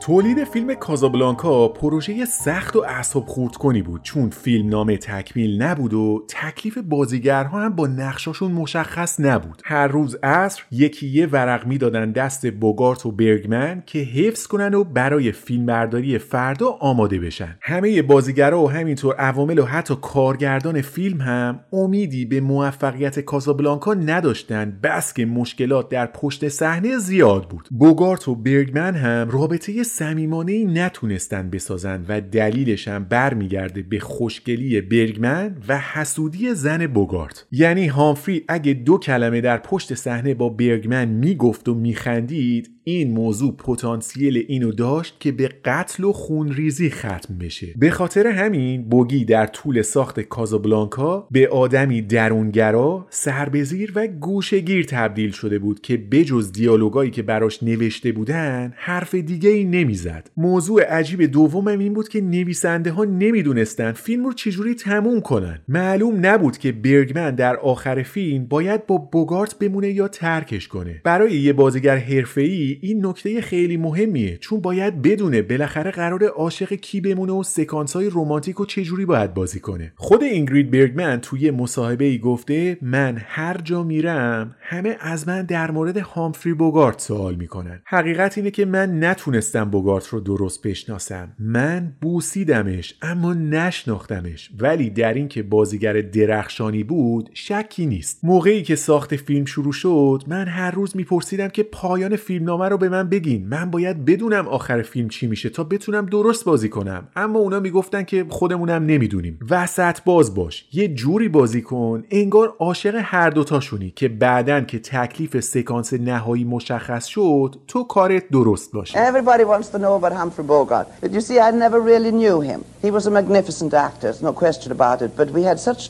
تولید فیلم کازابلانکا پروژه سخت و اعصاب خردکنی بود چون فیلمنامه تکمیل نبود و تکلیف بازیگرها هم با نقشاشون مشخص نبود. هر روز عصر یکی یه ورق میدادن دست بوگارت و برگمن که حفظ کنن و برای فیلمبرداری فردا آماده بشن. همه بازیگرها و همینطور عوامل و حتی کارگردان فیلم هم امیدی به موفقیت کازابلانکا نداشتن، بس که مشکلات در پشت صحنه زیاد بود. بوگارت و برگمن هم رابطه صمیمانه‌ای نتونستن بسازن و دلیلش هم برمیگرده به خوشگلی برگمن و حسودی زن بوگارت. یعنی هامفری اگه دو کلمه در پشت صحنه با برگمن میگفت و میخندید، این موضوع پتانسیل اینو داشت که به قتل و خونریزی ختم بشه. به خاطر همین بوگی در طول ساخت کازابلانکا به آدمی درونگرا، سربزیر و گوشه‌گیر تبدیل شده بود که بجز دیالوگایی که براش نوشته بودن حرف دیگه ای نمیزد. موضوع عجیب دومم این بود که نویسنده ها نمیدونستن فیلم رو چجوری تموم کنن. معلوم نبود که برگمن در آخر فیلم باید با بوگارت بمونه یا ترکش کنه. برای یه بازیگر حرفه‌ای این نکته خیلی مهمیه چون باید بدونه بالاخره قراره عاشق کی بمونه و سکانس‌های رمانتیکو چجوری باید بازی کنه. خود اینگرید برگمن توی مصاحبه‌ای گفته من هر جا میرم همه از من در مورد هامفری بوگارت سوال میکنن. حقیقت اینه که من نتونستم بوگارت رو درست بشناسم. من بوسیدمش اما نشناختمش، ولی در این که بازیگر درخشانی بود شکی نیست. موقعی که ساخت فیلم شروع شد من هر روز میپرسیدم که پایان فیلمنامه رو به من بگین، من باید بدونم آخر فیلم چی میشه تا بتونم درست بازی کنم. اما اونا میگفتن که خودمونم نمیدونیم. وسط باز باش، یه جوری بازی کن انگار عاشق هر دوتاشونی که بعدن که تکلیف سکانس نهایی مشخص شد تو کارت درست باشه. Everybody wants to know about Humphrey Bogart. But you see I never really knew him. He was a magnificent actor, no question about it, but we had such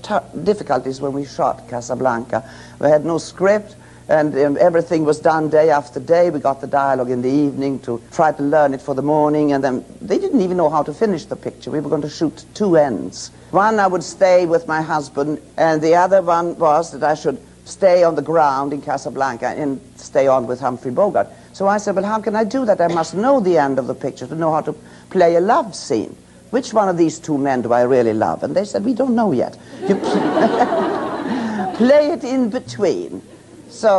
difficulties when we shot Casablanca. We had no script. And um, everything was done day after day. We got the dialogue in the evening to try to learn it for the morning. And then they didn't even know how to finish the picture. We were going to shoot two ends. One, I would stay with my husband. And the other one was that I should stay on the ground in Casablanca and stay on with Humphrey Bogart. So I said, well, how can I do that? I must know the end of the picture to know how to play a love scene. Which one of these two men do I really love? And they said, we don't know yet. You play it in between. So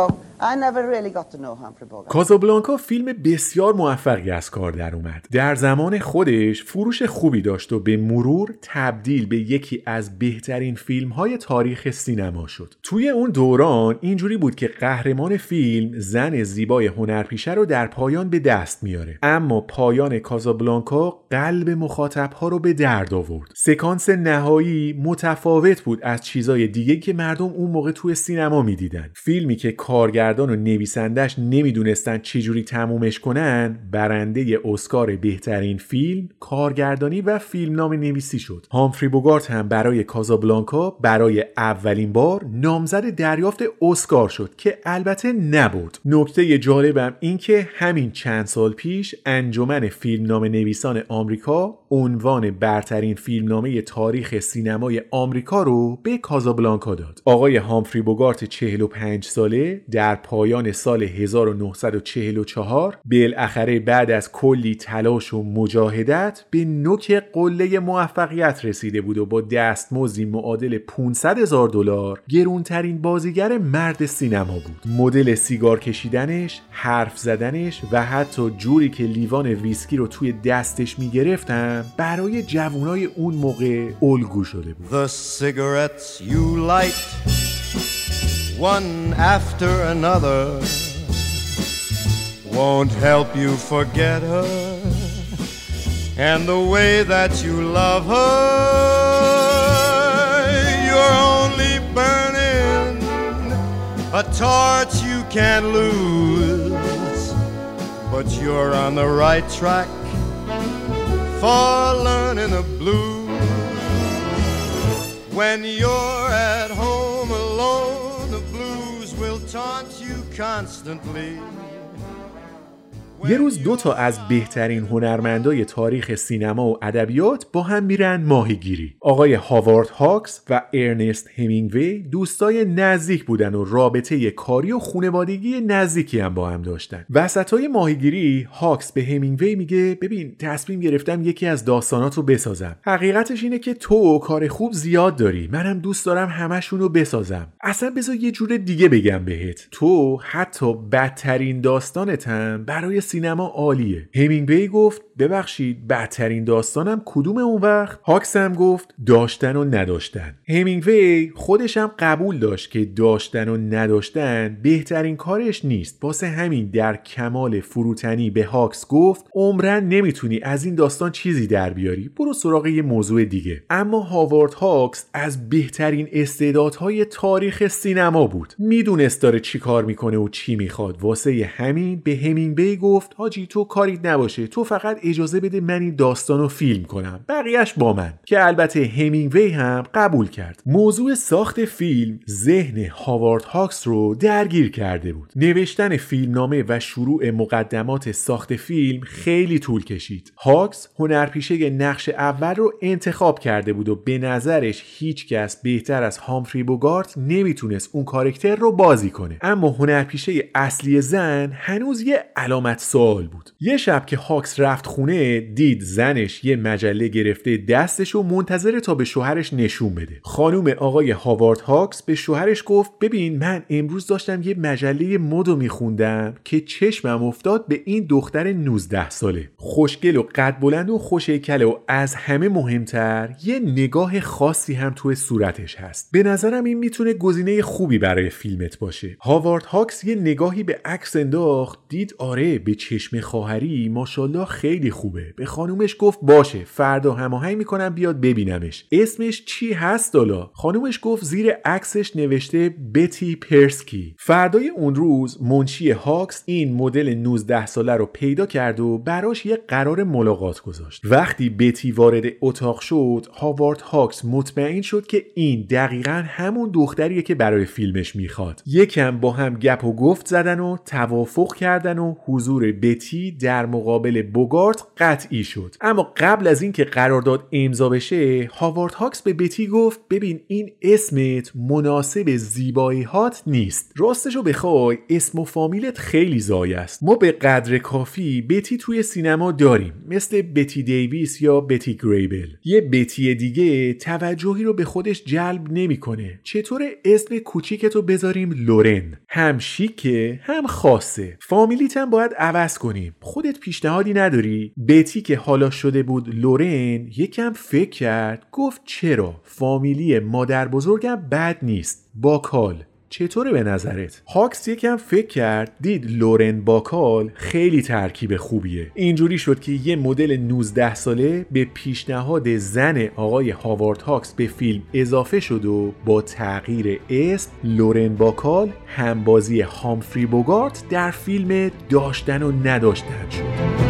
I never really got to know Humphrey Bogart. کازابلانکا فیلم بسیار موفقی از کار در اومد. در زمان خودش فروش خوبی داشت و به مرور تبدیل به یکی از بهترین فیلم‌های تاریخ سینما شد. توی اون دوران اینجوری بود که قهرمان فیلم زن زیبای هنرپیشه رو در پایان به دست میاره. اما پایان کازابلانکا قلب مخاطب‌ها رو به درد آورد. سکانس نهایی متفاوت بود از چیزای دیگه که مردم اون موقع توی سینما می‌دیدن. فیلمی که کارگر و نویسندش نمیدونستن چجوری تمومش کنن، برنده اسکار بهترین فیلم، کارگردانی و فیلمنامه نویسی شد. هامفری بوگارت هم برای کازابلانکا برای اولین بار نامزد دریافت اسکار شد که البته نبرد. نکته جالبم این که همین چند سال پیش انجمن فیلمنامه نویسان آمریکا عنوان برترین فیلمنامه تاریخ سینمای آمریکا رو به کازابلانکا داد. آقای هامفری بوگارت چهل و پنج ساله در پایان سال هزار و نهصد و چهل و چهار بالاخره بعد از کلی تلاش و مجاهدت به نوک قله موفقیت رسیده بود و با دستمزدی معادل پانصد هزار دلار گرونترین بازیگر مرد سینما بود. مدل سیگار کشیدنش، حرف زدنش و حتی جوری که لیوان ویسکی رو توی دستش میگرفتم برای جوانای اون موقع الگو شده بود. The cigarettes you light one after another won't help you forget her and the way that you love her you're only burning a torch you can't lose but you're on the right track for learning the blues when you're at home alone یه روز دو تا از بهترین هنرمندای تاریخ سینما و ادبیات با هم میرن ماهیگیری. آقای هاوارد هاکس و ارنست همینگوی دوستای نزدیک بودن و رابطه کاری و خانوادگی نزدیکی هم با هم داشتن. وسطای ماهیگیری هاکس به همینگوی میگه ببین تصمیم گرفتم یکی از داستاناتو بسازم. حقیقتش اینه که تو کار خوب زیاد داری. منم دوست دارم همشونو بسازم. اصلا بذار یه جور دیگه بگم بهت. تو حتی بدترین داستانتم برای سینما عالیه. همینگوی گفت ببخشید بدترین داستانم کدوم اون وقت؟ هاکس هم گفت داشتن و نداشتن. همینگوی خودش هم قبول داشت که داشتن و نداشتن بهترین کارش نیست. واسه همین در کمال فروتنی به هاکس گفت عمرن نمیتونی از این داستان چیزی در بیاری. برو سراغ یه موضوع دیگه. اما هاوارد هاکس از بهترین استعدادهای تاریخ سینما بود. میدونست داره چی کار میکنه و چی میخواد. واسه همین به همینگوی گفت حاجی تو کاریت نباشه. تو فقط اجازه بده من این داستانو فیلم کنم، بقیهش با من، که البته همینگوی هم قبول کرد. موضوع ساخت فیلم ذهن هاوارد هاکس رو درگیر کرده بود. نوشتن فیلمنامه و شروع مقدمات ساخت فیلم خیلی طول کشید. هاکس هنرپیشه نقش اول رو انتخاب کرده بود و به نظرش هیچکس بهتر از هامفری بوگارت نمیتونست اون کاراکتر رو بازی کنه. اما هنرپیشه اصلی زن هنوز یه علامت سال بود. یه شب که هاکس رفت خونه، دید زنش یه مجله گرفته دستش و منتظره تا به شوهرش نشون بده. خانم آقای هاوارد هاکس به شوهرش گفت ببین من امروز داشتم یه مجله مدو میخوندم که چشمم افتاد به این دختر نوزده ساله، خوشگل و قد بلند و خوش‌هیکل و از همه مهمتر یه نگاه خاصی هم توی صورتش هست. به نظرم این میتونه گزینه خوبی برای فیلمت باشه. هاوارد هاکس یه نگاهی به عکس انداخت، دید آره به چشم خواهری ماشاءالله خیلی خوبه. به خانومش گفت باشه فردا هماهنگ میکنم بیاد ببینمش. اسمش چی هست دالا؟ خانومش گفت زیر عکسش نوشته بتی پرسکی. فردای اون روز منشی هاکس این مدل نوزده ساله رو پیدا کرد و براش یه قرار ملاقات گذاشت. وقتی بتی وارد اتاق شد، هاوارد هاکس مطمئن شد که این دقیقاً همون دختریه که برای فیلمش میخواد. یکم با هم گپ و گفت زدن و توافق کردن و حضور بتی در مقابل بوگارت قطعی شد. اما قبل از اینکه قرارداد امضا بشه، هاوارد هاکس به بتی گفت ببین این اسمت مناسب زیبایی هات نیست. راستشو بخوای اسم و فامیلت خیلی زایه است. ما به قدر کافی بتی توی سینما داریم، مثل بتی دیویس یا بتی گریبل. یه بتی دیگه توجهی رو به خودش جلب نمیکنه. چطور اسم کوچیکتو بذاریم لورن؟ هم شیکه هم خاصه. فامیلیت هم باید عوض کنیم. خودت پیشنهادی نداری؟ بتی که حالا شده بود لورن یکم فکر کرد، گفت چرا؟ فامیلی مادر بزرگم بد نیست. باکال چطوره به نظرت؟ هاکس یکم فکر کرد، دید لورن باکال خیلی ترکیب خوبیه. اینجوری شد که یه مدل نوزده ساله به پیشنهاد زن آقای هاوارد هاکس به فیلم اضافه شد و با تغییر اسم لورن باکال همبازی هامفری بوگارت در فیلم داشتن و نداشتن شد.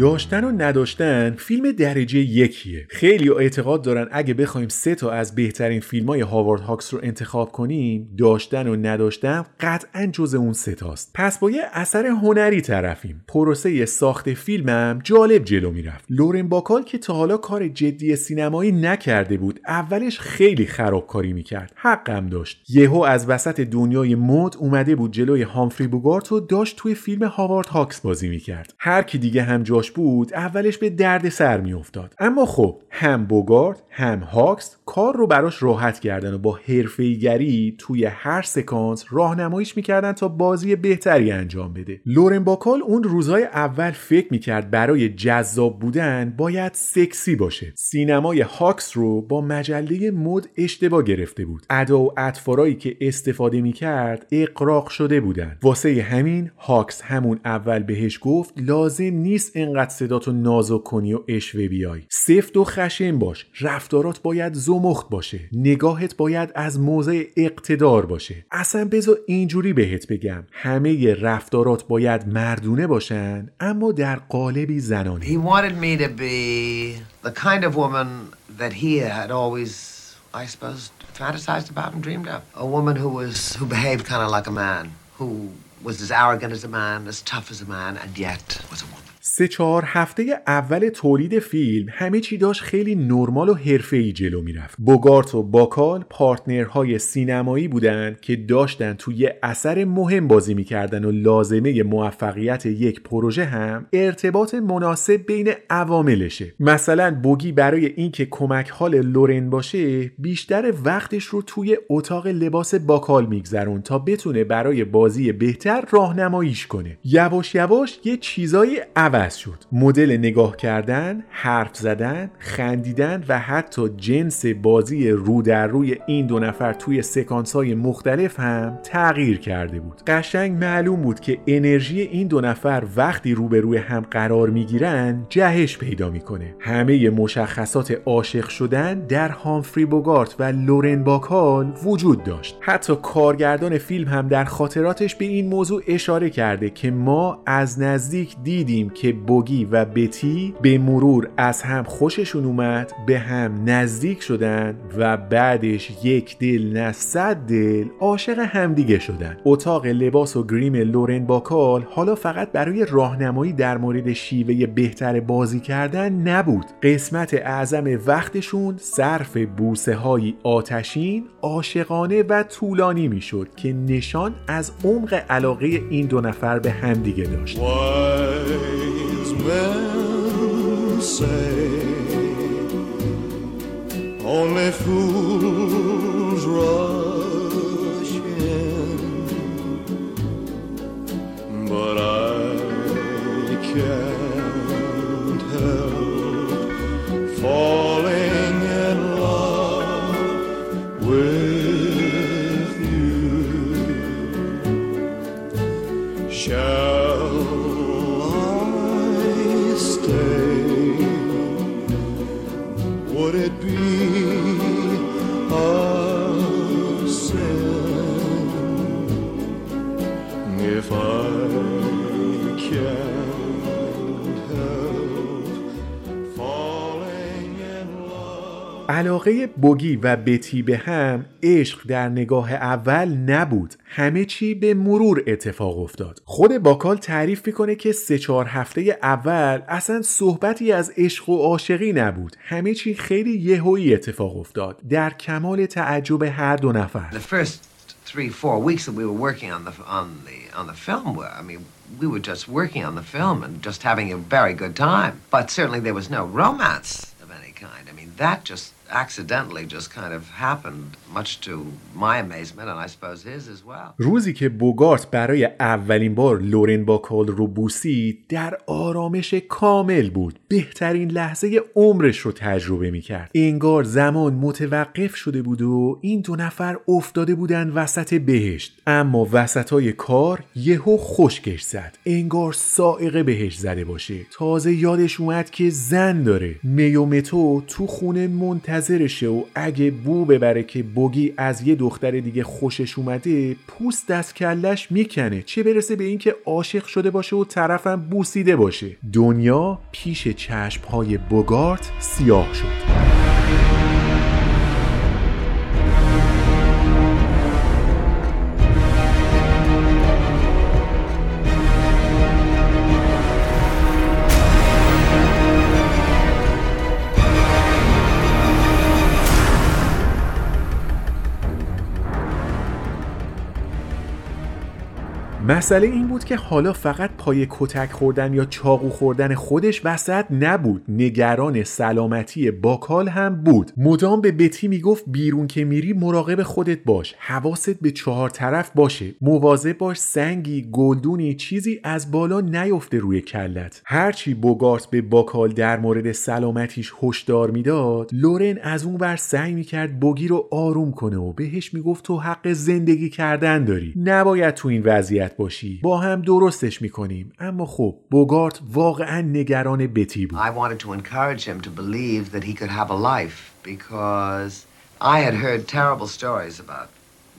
داشتن و نداشتن فیلم درجه یکیه. خیلی اعتقاد دارن اگه بخوایم سه تا از بهترین فیلم‌های هاوارد هاکس رو انتخاب کنیم، داشتن و نداشتن قطعاً جز اون سه تاست. پس با یه اثر هنری طرفیم. پروسه ساخت فیلمم جالب جلو میرفت. لورن باکال که تا حالا کار جدی سینمایی نکرده بود، اولش خیلی خرابکاری میکرد. حقم داشت. یهو از وسط دنیای مد اومده بود جلوی هامفری بوگارت و داشت توی فیلم هاوارد هاکس بازی میکرد. هر کی دیگه هم جاش بود اولش به درد سر می افتاد. اما خب هم بوگارت هم هاکس کار رو براش راحت کردن و با حرفه‌ای‌گری توی هر سکانس راهنماییش می‌کردن تا بازی بهتری انجام بده. لورن باکال اون روزهای اول فکر می‌کرد برای جذاب بودن باید سکسی باشه. سینمای هاکس رو با مجله مد اشتباه گرفته بود. ادا و اطفارایی که استفاده می‌کرد اقراق شده بودن. واسه همین هاکس همون اول بهش گفت لازم نیست این قد صداتو نازک کنی و اشوه بیای. سفت و خشن باش. رفتارات باید زمخت باشه. نگاهت باید از موضع اقتدار باشه. اصلا بذار اینجوری بهت بگم. همه رفتارات باید مردونه باشن اما در قالبی زنانه. He wanted me to be the kind of woman that he had always, I suppose, fantasized about and dreamed of. A woman who was who behaved kind of like a man, who was as arrogant as a man, as tough as a man and yet was a woman. سه چهار هفته اول تولید فیلم همه چی داشت خیلی نرمال و حرفه‌ای جلو میرفت. بوگارت و باکال پارتنرهای سینمایی بودند که داشتن توی اثر مهم بازی میکردن و لازمه موفقیت یک پروژه هم ارتباط مناسب بین عواملشه. مثلا بوگی برای اینکه کمک حال لورن باشه بیشتر وقتش رو توی اتاق لباس باکال میگذرون تا بتونه برای بازی بهتر راهنماییش کنه. یواش یواش یه چیزای عوض عوض شد. مدل نگاه کردن، حرف زدن، خندیدن و حتی جنس بازی رو در روی این دو نفر توی سکانس‌های مختلف هم تغییر کرده بود. قشنگ معلوم بود که انرژی این دو نفر وقتی روبروی هم قرار میگیرن جهش پیدا میکنه. همه مشخصات عاشق شدن در هامفری بوگارت و لورن باکال وجود داشت. حتی کارگردان فیلم هم در خاطراتش به این موضوع اشاره کرده که ما از نزدیک دیدیم که بوگی و بتی به مرور از هم خوششون اومد، به هم نزدیک شدن و بعدش یک دل نه صد دل عاشق همدیگه شدن. اتاق لباس و گریم لورن باکال حالا فقط برای راهنمایی در مورد شیوه بهتر بازی کردن نبود. قسمت اعظم وقتشون صرف بوسه های آتشین، عاشقانه و طولانی میشد که نشان از عمق علاقه این دو نفر به همدیگه داشت. Wise men say only fools rush in, but I can't help falling in love with you. Shall علاقه بوگی و بتی به هم عشق در نگاه اول نبود. همه چی به مرور اتفاق افتاد. خود باکال تعریف میکنه که سه چهار هفته اول اصلا صحبتی از عشق و عاشقی نبود. همه چی خیلی یهویی اتفاق افتاد، در کمال تعجب هر دو نفر. The first three four weeks that we were working on the on the on the film were, I mean we were just working on the film and just having a very good time, but certainly there was no romance of any kind. I mean that just accidentally just kind of happened, much to my amazement and I suppose his as well. روزی که بوگارت برای اولین بار لورن باکال رو بوسید در آرامش کامل بود. بهترین لحظه عمرش رو تجربه می‌کرد. انگار زمان متوقف شده بود و این دو نفر افتاده بودن وسط بهشت. اما وسطای کار یهو خشکش زد. انگار سائقه بهش زده باشه. تازه یادش اومد که زن داره. میو میتو تو خونه منتظر زرشه و اگه بو ببره که بوگی از یه دختر دیگه خوشش اومده، پوست از کلش میکنه، چه برسه به این که عاشق شده باشه و طرفم بوسیده باشه. دنیا پیش چشم‌های بوگارت سیاه شد. مسئله این بود که حالا فقط پای کتک خوردن یا چاقو خوردن خودش وسط نبود. نگران سلامتی باکال هم بود. مدام به بتی میگفت بیرون که میری مراقب خودت باش. حواست به چهار طرف باشه. مواظب باش سنگی، گلدونی، چیزی از بالا نیفته روی کلت. هرچی بوگارت به باکال در مورد سلامتیش هشدار میداد، لورن از اون ور سعی میکرد بوگی رو آروم کنه و بهش میگفت تو حق زندگی کردن داری. نباید تو این وضعیت باشی. با هم درستش میکنیم. اما خب بوگارت واقعا نگران بتی بود. I wanted to encourage him to believe that he could have a life because I had heard terrible stories about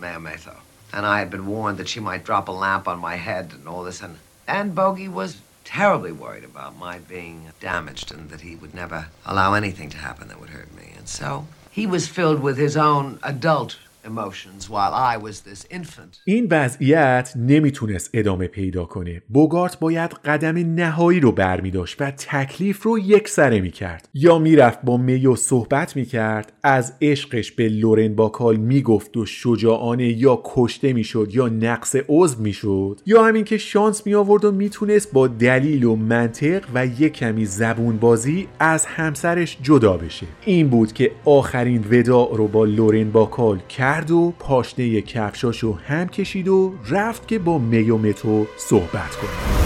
Maya Metho and I had been warned that she might drop a lamp on my head and all this and and Bogey was terribly worried about my being damaged and that he would never allow anything to happen that would hurt me. And so he was filled with his own adult emotions while I was this infant. این وضعیت نمیتونست ادامه پیدا کنه. بوگارت باید قدم نهایی رو برمی‌داشت و تکلیف رو یکسره می‌کرد. یا میرفت با میو صحبت می‌کرد، از عشقش به لورن باکال میگفت و شجاعانه یا کشته میشد یا نقص عضو میشد، یا همین که شانس می‌آورد و میتونست با دلیل و منطق و یک کمی زبون بازی از همسرش جدا بشه. این بود که آخرین وداع رو با لورن باکال کرد و پاشنه کفشاشو هم کشید و رفت که با میو میتو صحبت کنه.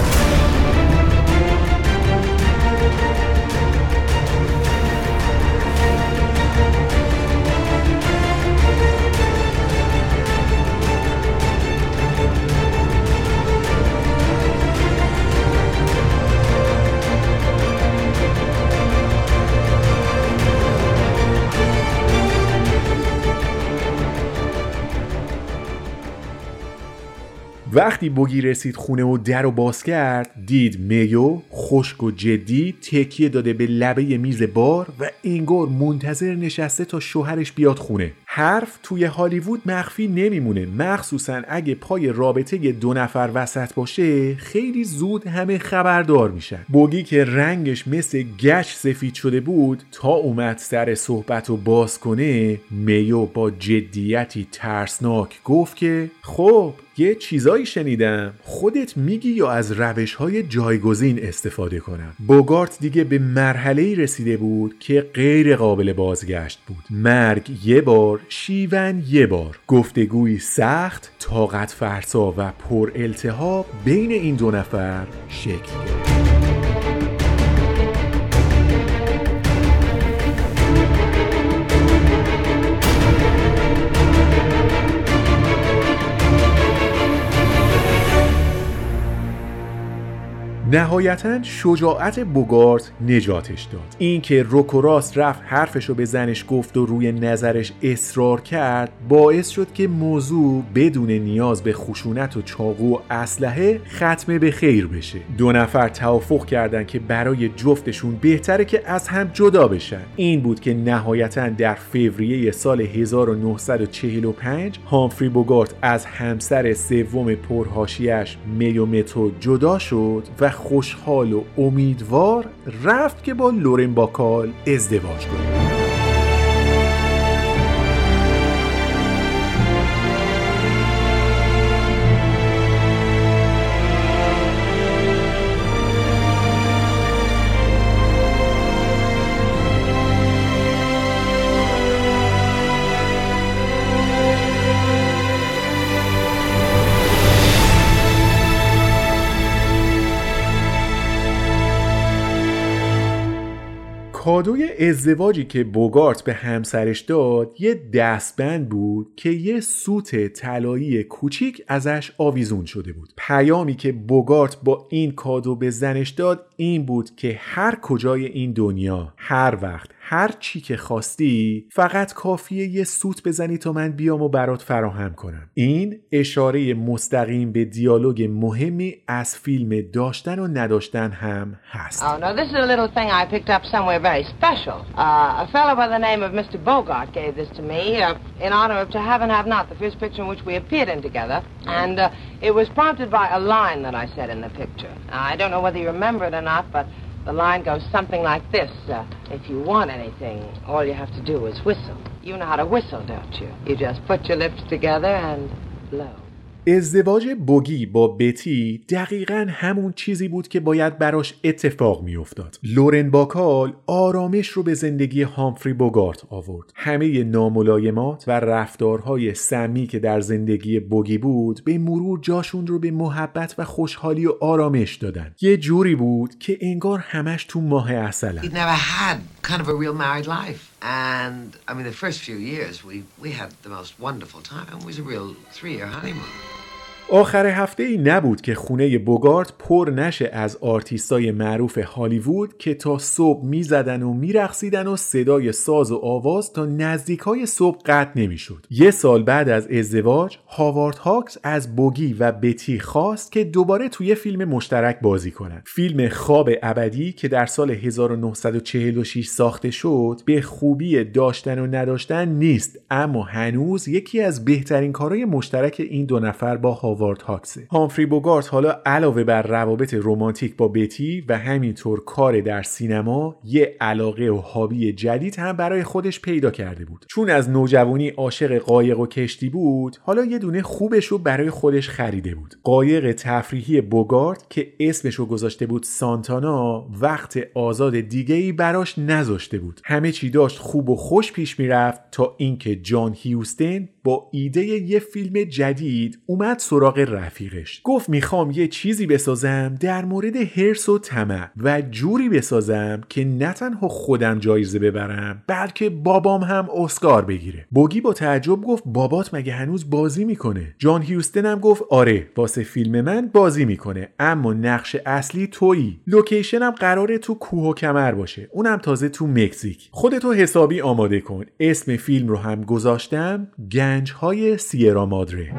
وقتی بوگی رسید خونه و در و باز کرد، دید میو خشک و جدی تکیه داده به لبه میز بار و انگار منتظر نشسته تا شوهرش بیاد خونه. حرف توی هالیوود مخفی نمیمونه، مخصوصا اگه پای رابطه دو نفر وسط باشه، خیلی زود همه خبردار میشن. بوگی که رنگش مثل گچ سفید شده بود، تا اومد سر صحبت رو باز کنه، میو با جدیتی ترسناک گفت که خب یه چیزایی شنیدم، خودت میگی یا از روش‌های جایگزین استفاده کنم؟ بوگارت دیگه به مرحله‌ای رسیده بود که غیر قابل بازگشت بود. مرگ یه بار، شیون یه بار. گفتگوی سخت، طاقت فرسا و پر التهاب بین این دو نفر شکل گرفت. نهایتاً شجاعت بوگارت نجاتش داد. اینکه روکوراس رفت حرفشو به زنش گفت و روی نظرش اصرار کرد، باعث شد که موضوع بدون نیاز به خشونت و چاقو و اسلحه ختم به خیر بشه. دو نفر توافق کردن که برای جفتشون بهتره که از هم جدا بشن. این بود که نهایتاً در فوریه سال هزار و نهصد و چهل و پنج هامفری بوگارت از همسر سوم پرحاشیه‌اش میو میتو جدا شد و خوشحال و امیدوار رفت که با لورن باکال ازدواج کنه. کادوی ازدواجی که بوگارت به همسرش داد یه دستبند بود که یه سوت طلایی کوچیک ازش آویزون شده بود. پیامی که بوگارت با این کادو به زنش داد این بود که هر کجای این دنیا، هر وقت، هر چی که خواستی، فقط کافیه یه سوت بزنی تا من بیام و برات فراهم کنم. این اشاره مستقیم به دیالوگ مهمی از فیلم داشتن و نداشتن هم هست. Oh no, this is a little thing I picked up somewhere very special. Uh, a fellow by the name of Mister Bogart gave this to me uh, in honor of To Have and Have Not, the first picture in which we appeared in together, and uh, it was prompted by a line that I said in the picture. Uh, I don't know whether you remember it or not, but the line goes something like this. Uh, if you want anything, all you have to do is whistle. You know how to whistle, don't you? You just put your lips together and blow. ازدواج بوگی با بتی دقیقاً همون چیزی بود که باید براش اتفاق می‌افتاد. لورن باکال آرامش رو به زندگی هامفری بوگارت آورد. همه ناملایمات و رفتارهای سمی که در زندگی بوگی بود به مرور جاشون رو به محبت و خوشحالی و آرامش دادن. یه جوری بود که انگار همش تو ماه عسلن. He'd never had kind of a real married life. And, I mean, the first few years, we, we had the most wonderful time. It was a real three-year honeymoon. آخر هفته ای نبود که خونه بوگارت پر نشه از آرتیستای معروف هالیوود که تا صبح میزدن و میرقصیدن و صدای ساز و آواز تا نزدیکای صبح قطع نمیشد. یه سال بعد از ازدواج هاوارد هاکس از بوگی و بتی خواست که دوباره توی فیلم مشترک بازی کنن. فیلم خواب ابدی که در سال هزار و نهصد و چهل و شش ساخته شد به خوبی داشتن و نداشتن نیست، اما هنوز یکی از بهترین کارهای مشترک این دو نفر با هاوارد هاکسه. هامفری بوگارت حالا علاوه بر روابط رمانتیک با بتی و همینطور کار در سینما، یه علاقه و هابی جدید هم برای خودش پیدا کرده بود. چون از نوجوانی عاشق قایق و کشتی بود، حالا یه دونه خوبش رو برای خودش خریده بود. قایق تفریحی بوگارت که اسمش رو گذاشته بود سانتانا، وقت آزاد دیگه‌ای براش نذاشته بود. همه چی داشت خوب و خوش پیش میرفت تا اینکه جان هیوستن با ایده یه فیلم جدید اومد سراغ رفیقش. گفت میخوام یه چیزی بسازم در مورد حرص و طمع و جوری بسازم که نه تنها خودم جایزه ببرم بلکه بابام هم اسکار بگیره. بوگی با تعجب گفت بابات مگه هنوز بازی میکنه؟ جان هیوستن هم گفت آره، واسه فیلم من بازی میکنه، اما نقش اصلی تویی. لوکیشن هم قراره تو کوه و کمر باشه، اونم تازه تو مکزیک. خودتو حسابی آماده کن. اسم فیلم رو هم گذاشتم گنج های سیرا مادره.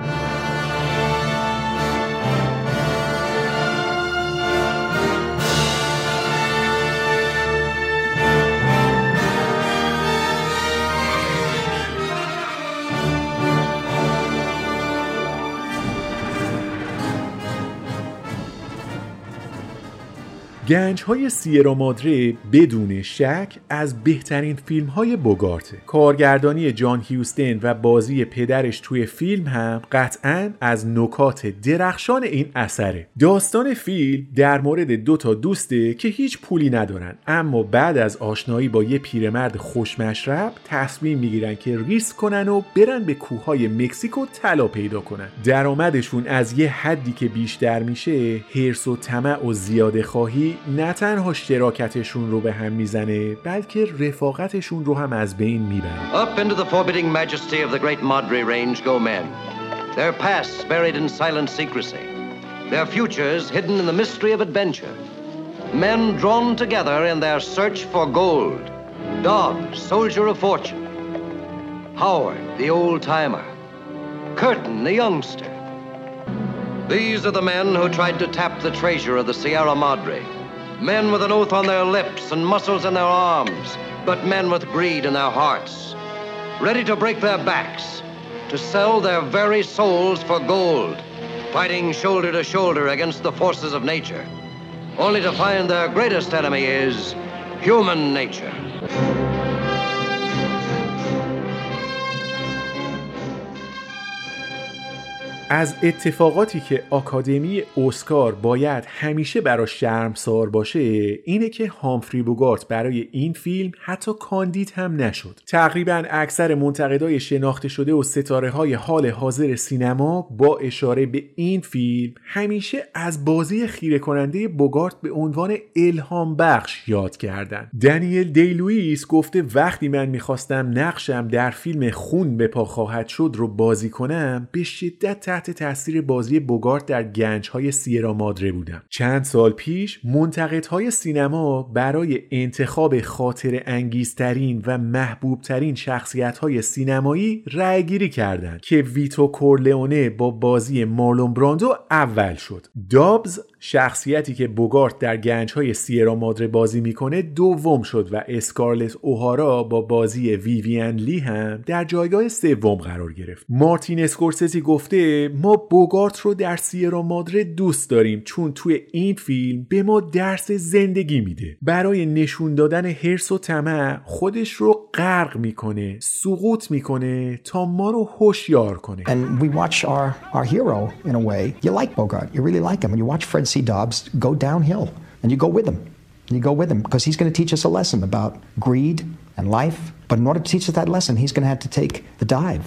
گنج های سیرا مادره بدون شک از بهترین فیلم های بوگارته. کارگردانی جان هیوستن و بازی پدرش توی فیلم هم قطعاً از نکات درخشان این اثره. داستان فیلم در مورد دو تا دوسته که هیچ پولی ندارن، اما بعد از آشنایی با یه پیرمرد خوشمشرب تصمیم میگیرن که ریسک کنن و برن به کوههای مکزیکو طلا پیدا کنن. درآمدشون از یه حدی که بیشتر میشه، حرص و طمع و زیاده خواهی نه تنها شراکتشون رو به هم میزنه، بلکه رفاقتشون رو هم از بین میبره. Up into the forbidding majesty of the great Madre range go men. Their pasts buried in silent secrecy. Their futures hidden in the mystery of adventure. Men drawn together in their search for gold. Dodd, soldier of fortune. Howard, the old-timer. Curtin, the youngster. These are the men who tried to tap the treasure of the Sierra Madre. Men with an oath on their lips and muscles in their arms, but men with greed in their hearts, ready to break their backs, to sell their very souls for gold, fighting shoulder to shoulder against the forces of nature, only to find their greatest enemy is human nature. از اتفاقاتی که آکادمی اسکار باید همیشه براش شرمسار باشه اینه که هامفری بوگارت برای این فیلم حتی کاندید هم نشد. تقریبا اکثر منتقدای شناخته شده و ستاره‌های حال حاضر سینما با اشاره به این فیلم همیشه از بازی خیره کننده بوگارت به عنوان الهام بخش یاد کردن. دنیل دی لوئیس گفته وقتی من میخواستم نقشم در فیلم خون به پا خواهد شد رو بازی کنم، به شدت تحت تاثیر بازی بوگارت در گنج‌های سیرا مادره بودم. چند سال پیش منتقدهای سینما برای انتخاب خاطر انگیزترین و محبوبترین شخصیت‌های سینمایی رأی‌گیری کردند که ویتو کورلئونه با بازی مارلون براندو اول شد. دابز، شخصیتی که بوگارت در گنج‌های سیرا مادره بازی می‌کنه، دوم شد و اسکارلت اوهارا با بازی ویویان لی هم در جایگاه سوم قرار گرفت. مارتین اسکورسزی گفته ما بوگارت رو در سیرا مادره دوست داریم چون توی این فیلم به ما درس زندگی میده. برای نشون دادن حرص و طمع خودش رو غرق میکنه، سقوط میکنه تا ما رو هوشیار کنه. And we watch our our hero in a way. You like Bogart. You really like him. And you watch Fred C. Dobbs go downhill and you go with him. You go with him because he's going to teach us a lesson about greed and life. But in order to teach us that lesson, he's going to have to take the dive.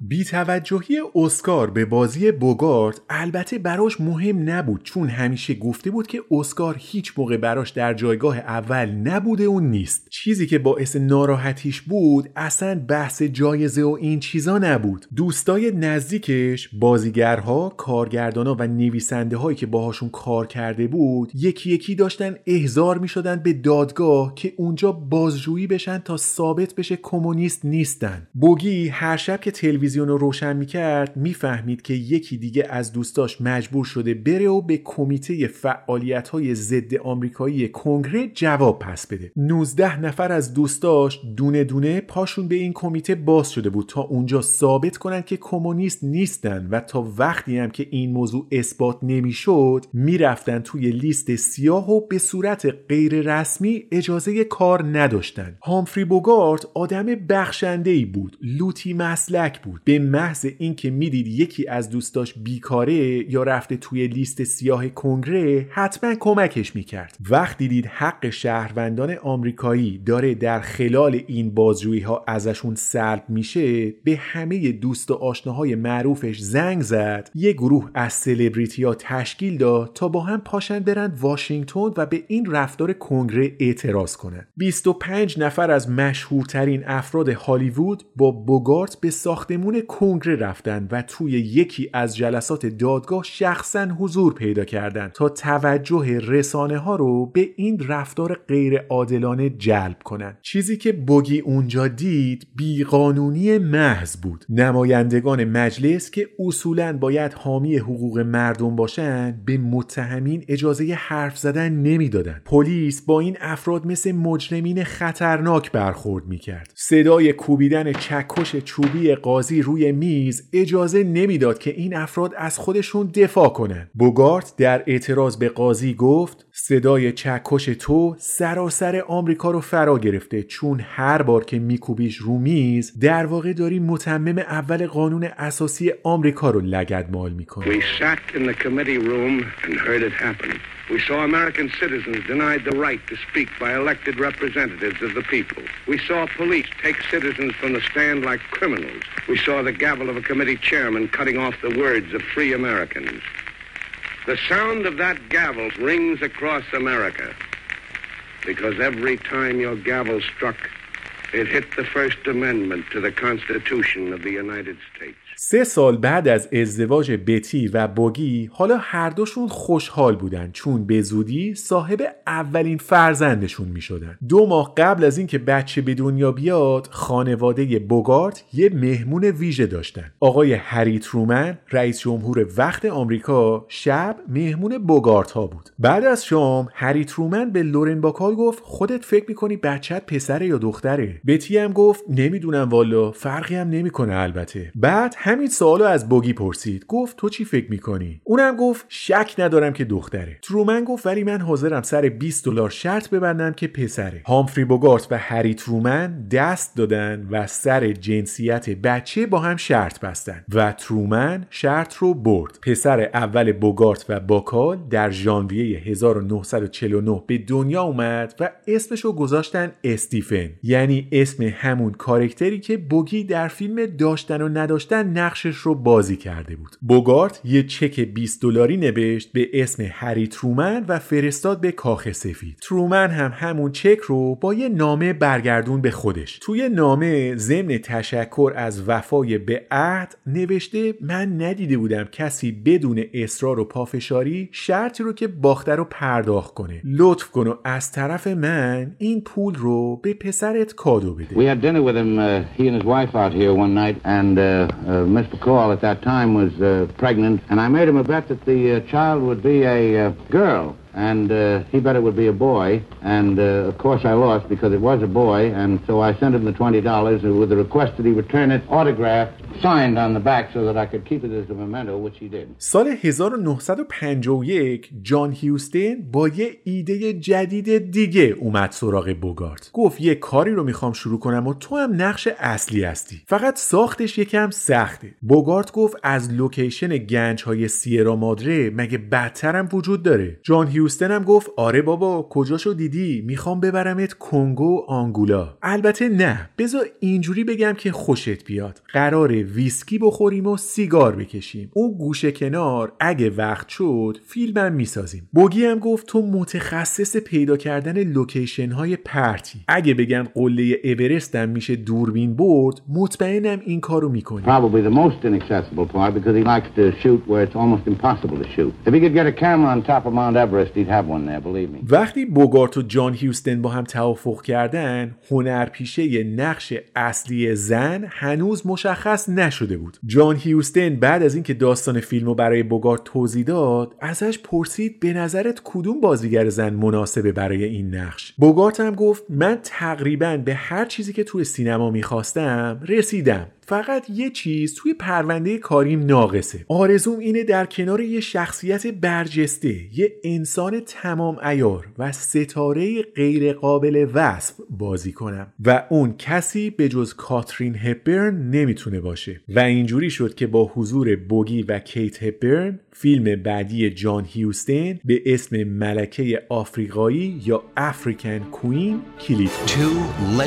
بی توجهی اسکار به بازی بوگارت البته براش مهم نبود، چون همیشه گفته بود که اسکار هیچ موقع براش در جایگاه اول نبوده و نیست. چیزی که باعث ناراحتیش بود اصلا بحث جایزه و این چیزا نبود. دوستای نزدیکش، بازیگرها، کارگردانا و نویسنده هایی که باهاشون کار کرده بود، یکی یکی داشتن احضار میشدن به دادگاه که اونجا بازجویی بشن تا ثابت بشه کمونیست نیستن. بوگی هر شب که تلویزیون رو روشن میکرد میفهمید که یکی دیگه از دوستاش مجبور شده بره و به کمیته فعالیت‌های ضد آمریکایی کنگره جواب پس بده. نوزده نفر از دوستاش دونه دونه پاشون به این کمیته باز شده بود تا اونجا ثابت کنن که کمونیست نیستن و تا وقتی هم که این موضوع اثبات نمیشد میرفتن توی لیست سیاه و به صورت غیر رسمی اجازه کار نداشتن. هامفری بوگارت آدم بخشنده‌ای بود، لوتی مسلک بود. به محض اینکه میدید یکی از دوستاش بیکاره یا رفته توی لیست سیاه کنگره حتما کمکش میکرد. وقتی دید حق شهروندان آمریکایی داره در خلال این بازجویی ها ازشون سلب میشه، به همه دوست و آشناهای معروفش زنگ زد، یه گروه از سلبریتی ها تشکیل داد تا با هم پاشن برن واشنگتن و به این رفتار کنگره اعتراض کنن. بیست و پنج نفر از مشهورترین افراد هالیوود با بوگارت به ساختمون کنگره رفتن و توی یکی از جلسات دادگاه شخصاً حضور پیدا کردند تا توجه رسانه ها رو به این رفتار غیر عادلانه جلب کنند. چیزی که بوگی اونجا دید بیقانونی محض بود. نمایندگان مجلس که اصولاً باید حامی حقوق مردم باشن به متهمین اجازه حرف زدن نمیدادن. پلیس با این افراد مثل مجرمین خطرناک برخورد میکرد. صدای کوبیدن چک کش چوبی قاضی روی میز اجازه نمیداد که این افراد از خودشون دفاع کنند. بوگارت در اعتراض به قاضی گفت صدای چکش تو سراسر آمریکا رو فرا گرفته، چون هر بار که میکوبیش رو میز در واقع داری متمم اول قانون اساسی آمریکا رو لگدمال میکنی. We sat in the committee room and heard it happen. We saw American citizens denied the right to speak by elected representatives of the people. We saw police take citizens from the stand like criminals. We saw the gavel of a committee chairman cutting off the words of free Americans. The sound of that gavel rings across America because every time your gavel struck, it hit the First Amendment to the Constitution of the United States. سه سال بعد از ازدواج بتی و باگی، حالا هر دوشون خوشحال بودن، چون به زودی صاحب اولین فرزندشون می شدن. دو ماه قبل از اینکه بچه به دنیا بیاد، خانواده بوگارت یه مهمون ویژه داشتن. آقای هری ترومن، رئیس جمهور وقت آمریکا، شب مهمون بوگارت ها بود. بعد از شام، هری ترومن به لورن باکال گفت خودت فکر میکنی بچت پسره یا دختره؟ بتی هم گفت نمیدونم والا، فرقی هم نمیکنه البته. بعد همین سوالو از بوگی پرسید، گفت تو چی فکر میکنی؟ اونم گفت شک ندارم که دختره. ترومن گفت ولی من حاضرم سر بیست دلار شرط ببندم که پسره. هامفری بوگارت و هری ترومن دست دادن و سر جنسیت بچه با هم شرط بستن و ترومن شرط رو برد. پسر اول بوگارت و باکال در ژانویه هزار و نهصد و چهل و نه به دنیا اومد و اسمشو گذاشتن استیفن، یعنی اسم همون کاراکتری که بوگی در فیلم داشتن و نداشتن نقشش رو بازی کرده بود. بوگارت یه چک بیست دلاری نوشت به اسم هری ترومن و فرستاد به کاخ سفید. ترومن هم همون چک رو با یه نامه برگردون به خودش. توی نامه ضمن تشکر از وفای به عهد نوشته من ندیده بودم کسی بدون اصرار و پافشاری شرطی رو که باخته رو پرداخت کنه. لطف کن و از طرف من این پول رو به پسرت کادو بده. We had dinner with him, uh, he and his wife out here one night and uh, uh... Miss Bacall at that time was uh, pregnant, and I made him a bet that the uh, child would be a uh, girl, and uh, he bet it would be a boy, and uh, of course I lost because it was a boy, and so I sent him the twenty dollars with the request that he return it autographed, signed on the back so that I could keep it as a memento, which he did. سال هزار و نهصد و پنجاه و یک جان هیوستن با یه ایده جدید دیگه اومد سراغ بوگارت. گفت یه کاری رو میخوام شروع کنم و تو هم نقش اصلی هستی، فقط ساختش یکم سخته. بوگارت گفت از لوکیشن گنج های سیرا مادره مگه بدترم وجود داره؟ جان هیوستن هم گفت آره بابا، کجاشو دیدی؟ میخوام ببرمت کنگو، آنگولا. البته نه، بذار اینجوری بگم که خوشت بیاد. قراره ویسکی بخوریم و سیگار بکشیم. اون گوشه کنار اگه وقت شد فیلمم میسازیم. بوگی هم گفت تو متخصص پیدا کردن لوکیشن های پرتی، اگه بگم قله اورست هم میشه دوربین برد، مطمئنم این کارو میکنی. Probably the most inaccessible part because he likes to shoot where it's almost impossible to shoot. If he could get a camera on top of Mount Everest he'd have one there, believe me. وقتی بوگارت و جان هیوستن با هم توافق کردن، هنرپیشه نقش اصلی زن هنوز مشخص نشده بود. جان هیوستن بعد از اینکه داستان فیلمو برای بوگارت توضیح داد، ازش پرسید به نظرت کدوم بازیگر زن مناسبه برای این نقش؟ بوگارت هم گفت من تقریباً به هر چیزی که توی سینما می‌خواستم رسیدم، فقط یه چیز توی پرونده کاریم ناقصه. آرزوم اینه در کنار یه شخصیت برجسته، یه انسان تمام عیار و ستاره غیر قابل وصف بازی کنم و اون کسی به جز کاترین هپبرن نمیتونه باشه. و اینجوری شد که با حضور بوگی و کیت هپبرن، فیلم بعدی جان هیوستن به اسم ملکه آفریقایی یا افریکن کوین کلید شد.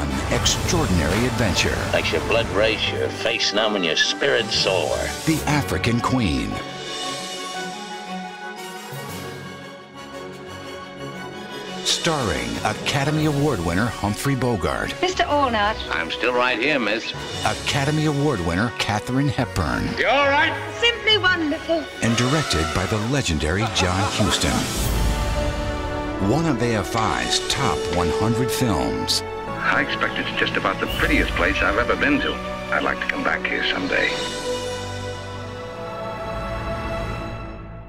One extraordinary adventure. Makes your blood race, your face numb, and your spirit soar. The African Queen. Starring Academy Award winner Humphrey Bogart. Mister Allnut. I'm still right here, miss. Academy Award winner Katharine Hepburn. You all right? Simply wonderful. And directed by the legendary John Huston. One of A F I's top one hundred films. I expect it's just about the prettiest place I've ever been to. I'd like to come back here someday.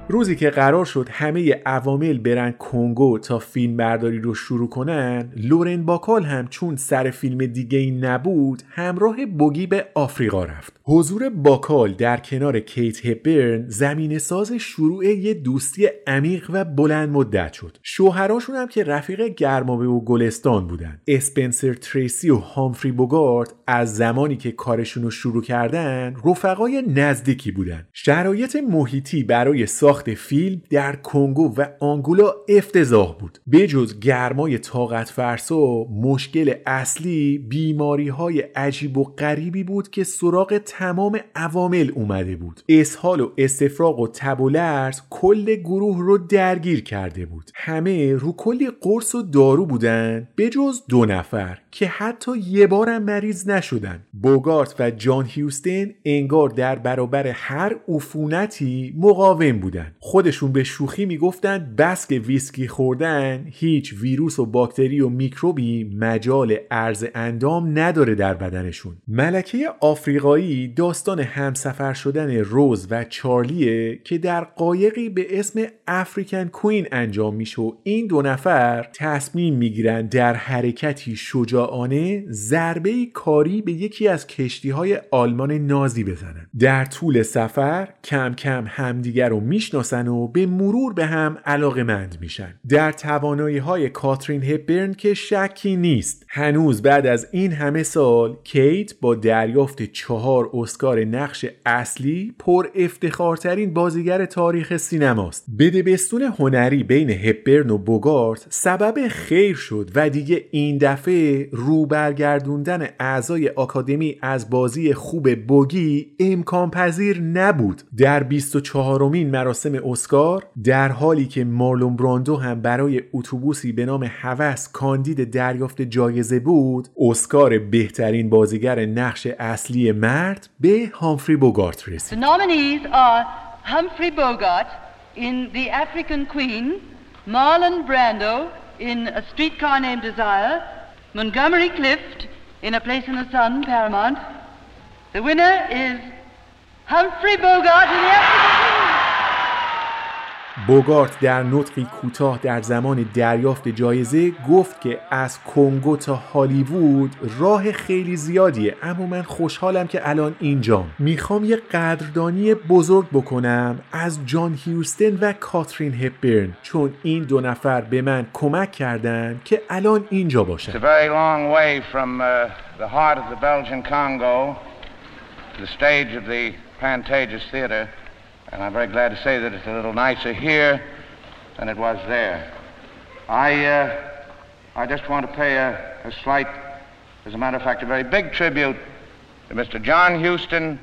روزی که قرار شد همه عوامل برن کنگو تا فیلم برداری رو شروع کنن، لورن باکال هم چون سر فیلم دیگه ای نبود همراه بوگی به آفریقا رفت. حضور باکال در کنار کیت هپبرن زمین ساز شروع یه دوستی عمیق و بلند مدت شد. شوهراشون هم که رفیق گرمابه و گلستان بودن. اسپنسر تریسی و هامفری بوگارت از زمانی که کارشون رو شروع کردن رفقای نزدیکی بودن. شرایط محیطی برای ساخت فیلم در کنگو و آنگولا افتضاح بود. بجز گرمای طاقت فرسا، مشکل اصلی بیماری‌های عجیب و غریبی بود که سراغ تمام عوامل اومده بود. اسهال و استفراغ و تب و لرز کل گروه رو درگیر کرده بود. همه رو کلی قرص و دارو بودن بجز دو نفر که حتی یه بارم مریض نشدن. بوگارت و جان هیوستن انگار در برابر هر عفونتی مقاوم بودن. خودشون به شوخی میگفتن بس که ویسکی خوردن هیچ ویروس و باکتری و میکروبی مجال عرض اندام نداره در بدنشون. ملکه آفریقایی داستان همسفر شدن روز و چارلیه که در قایقی به اسم افریکن کوین انجام میشه و این دو نفر تصمیم میگیرن در حرکتی شجاعانه ضربه کاری به یکی از کشتی‌های آلمان نازی بزنن. در طول سفر کم کم همدیگر رو میشناسن و به مرور به هم علاقه‌مند میشن. در توانایی‌های کاترین هپبرن که شکی نیست. هنوز بعد از این همه سال کیت با دریافت چهار اسکار نقش اصلی پر افتخارترین بازیگر تاریخ سینماست. بدبستون هنری بین هپبرن و بوگارت سبب خیر شد و دیگه این دفعه رو برگردوندن اعضای آکادمی از بازی خوب بوگی امکان پذیر نبود. در بیست و چهارمین مراسم اسکار در حالی که مارلون براندو هم برای اتوبوسی به نام هوس کاندید دریافت جایزه بود، اسکار بهترین بازیگر نقش اصلی مرد به هامفری بوگارت رسید. The nominees are Humphrey Bogart in The African Queen, Marlon Brando in A Streetcar Named Desire, Montgomery Clift in A Place in the Sun, Paramount. The winner is Humphrey Bogart in The African Queen. بوگارت در نطقی کوتاه در زمان دریافت جایزه گفت که از کنگو تا هالیوود راه خیلی زیادیه، اما من خوشحالم که الان اینجام. میخوام یه قدردانی بزرگ بکنم از جان هیوستن و کاترین هپبرن، چون این دو نفر به من کمک کردن که الان اینجا باشم. It's a very long way from uh, the heart of the Belgian Congo to the stage of the Pantages Theater. And I'm very glad to say that it's a little nicer here than it was there. I, uh, I just want to pay a, a slight, as a matter of fact, a very big tribute to Mister John Huston